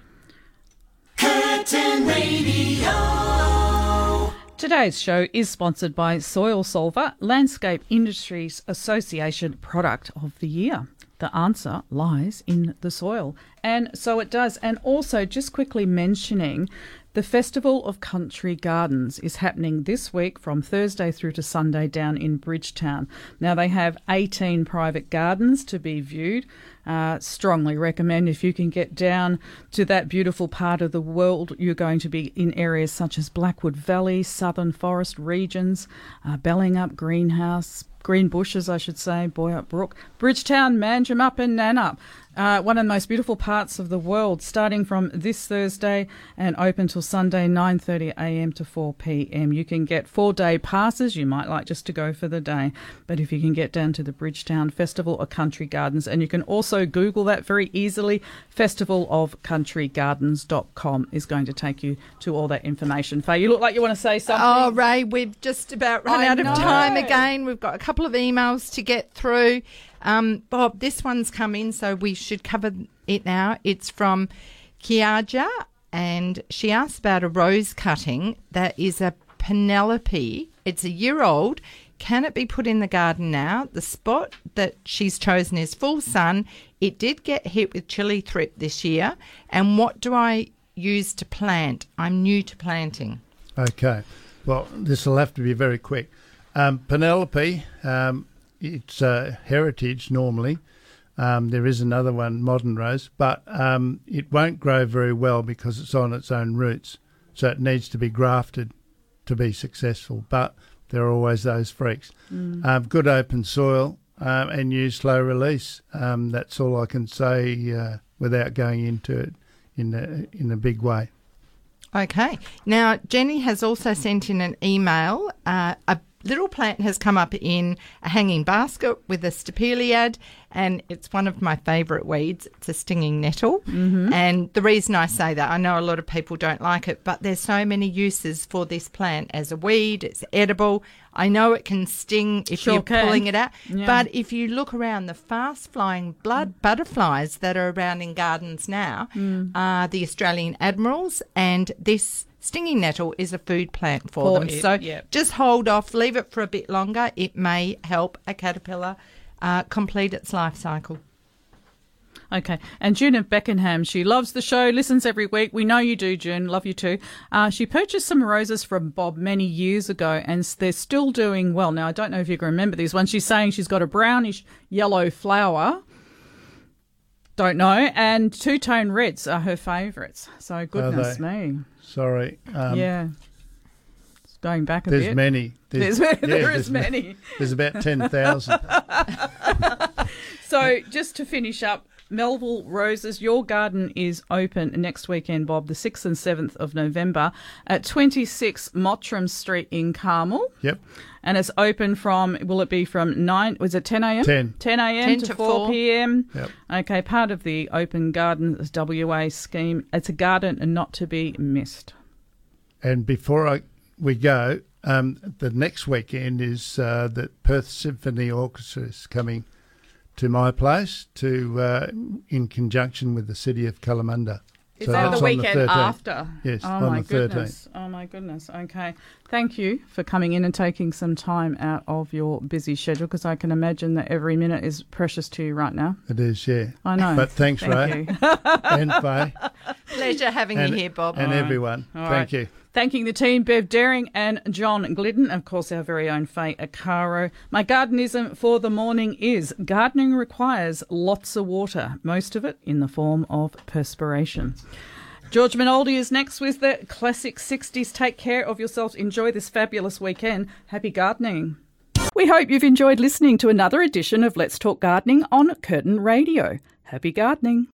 Curtain Radio. Today's show is sponsored by Soil Solver, Landscape Industries Association Product of the Year. The answer lies in the soil. And so it does. And also just quickly mentioning the Festival of Country Gardens is happening this week from Thursday through to Sunday down in Bridgetown. Now they have 18 private gardens to be viewed. Strongly recommend if you can get down to that beautiful part of the world. You're going to be in areas such as Blackwood Valley, Southern Forest regions, Bellingup Green Bushes, I should say, Boyup Brook, Bridgetown, Manjimup and Nanup. One of the most beautiful parts of the world, starting from this Thursday and open till Sunday, 9:30 a.m. to 4 p.m. You can get 4-day passes. You might like just to go for the day, but if you can get down to the Bridgetown Festival of Country Gardens, and you can also Google that very easily, festivalofcountrygardens.com is going to take you to all that information. Faye, you look like you want to say something. Oh, Ray, we've just about run out of time again. We've got a couple of emails to get through. Bob, this one's come in, so we should cover it now. It's from Kiaja, and she asked about a rose cutting that is a Penelope. It's a year old. Can it be put in the garden now? The spot that she's chosen is full sun. It did get hit with chili thrip this year. And what do I use to plant? I'm new to planting. Okay. Well, this will have to be very quick. Penelope, it's heritage normally. There is another one, modern rose, but it won't grow very well because it's on its own roots. So it needs to be grafted to be successful. But there are always those freaks. Mm. Good open soil and use slow release. That's all I can say without going into it in a big way. Okay. Now, Jenny has also sent in an email. A little plant has come up in a hanging basket with a stapeliad, and it's one of my favourite weeds. It's a stinging nettle. Mm-hmm. And the reason I say that, I know a lot of people don't like it, but there's so many uses for this plant as a weed. It's edible. I know it can sting if you're pulling it out. Yeah. But if you look around, the fast-flying butterflies that are around in gardens now are the Australian admirals, and this stinging nettle is a food plant for them. Just hold off, leave it for a bit longer. It may help a caterpillar complete its life cycle. Okay, and June of Beckenham, she loves the show, listens every week. We know you do, June. Love you too. She purchased some roses from Bob many years ago, and they're still doing well. Now, I don't know if you can remember these ones. She's saying she's got a brownish yellow flower. Don't know. And two-tone reds are her favourites. So goodness me. Sorry. Yeah. It's going back a bit. Many. There's many. There's about 10,000. So just to finish up, Melville Roses, your garden is open next weekend, Bob, the 6th and 7th of November at 26 Mottram Street in Carmel. Yep. And it's open from, will it be from 9, was it 10 a.m.? 10 a.m. to 4 p.m. Yep. Okay, part of the Open Gardens WA scheme. It's a garden not to be missed. And before we go, the next weekend is the Perth Symphony Orchestra is coming to my place in conjunction with the City of Kalamunda. Is that the weekend after? Yes, on the 13th. Oh, my goodness. Okay. Thank you for coming in and taking some time out of your busy schedule, because I can imagine that every minute is precious to you right now. It is, yeah. I know. But thanks, Ray. And Faye. Pleasure having you here, Bob. And everyone. Thank you. Thanking the team, Bev Dering and John Glidden, of course, our very own Faye Acaro. My gardenism for the morning is: gardening requires lots of water, most of it in the form of perspiration. George Minoldi is next with the classic 60s. Take care of yourself. Enjoy this fabulous weekend. Happy gardening. We hope you've enjoyed listening to another edition of Let's Talk Gardening on Curtain Radio. Happy gardening.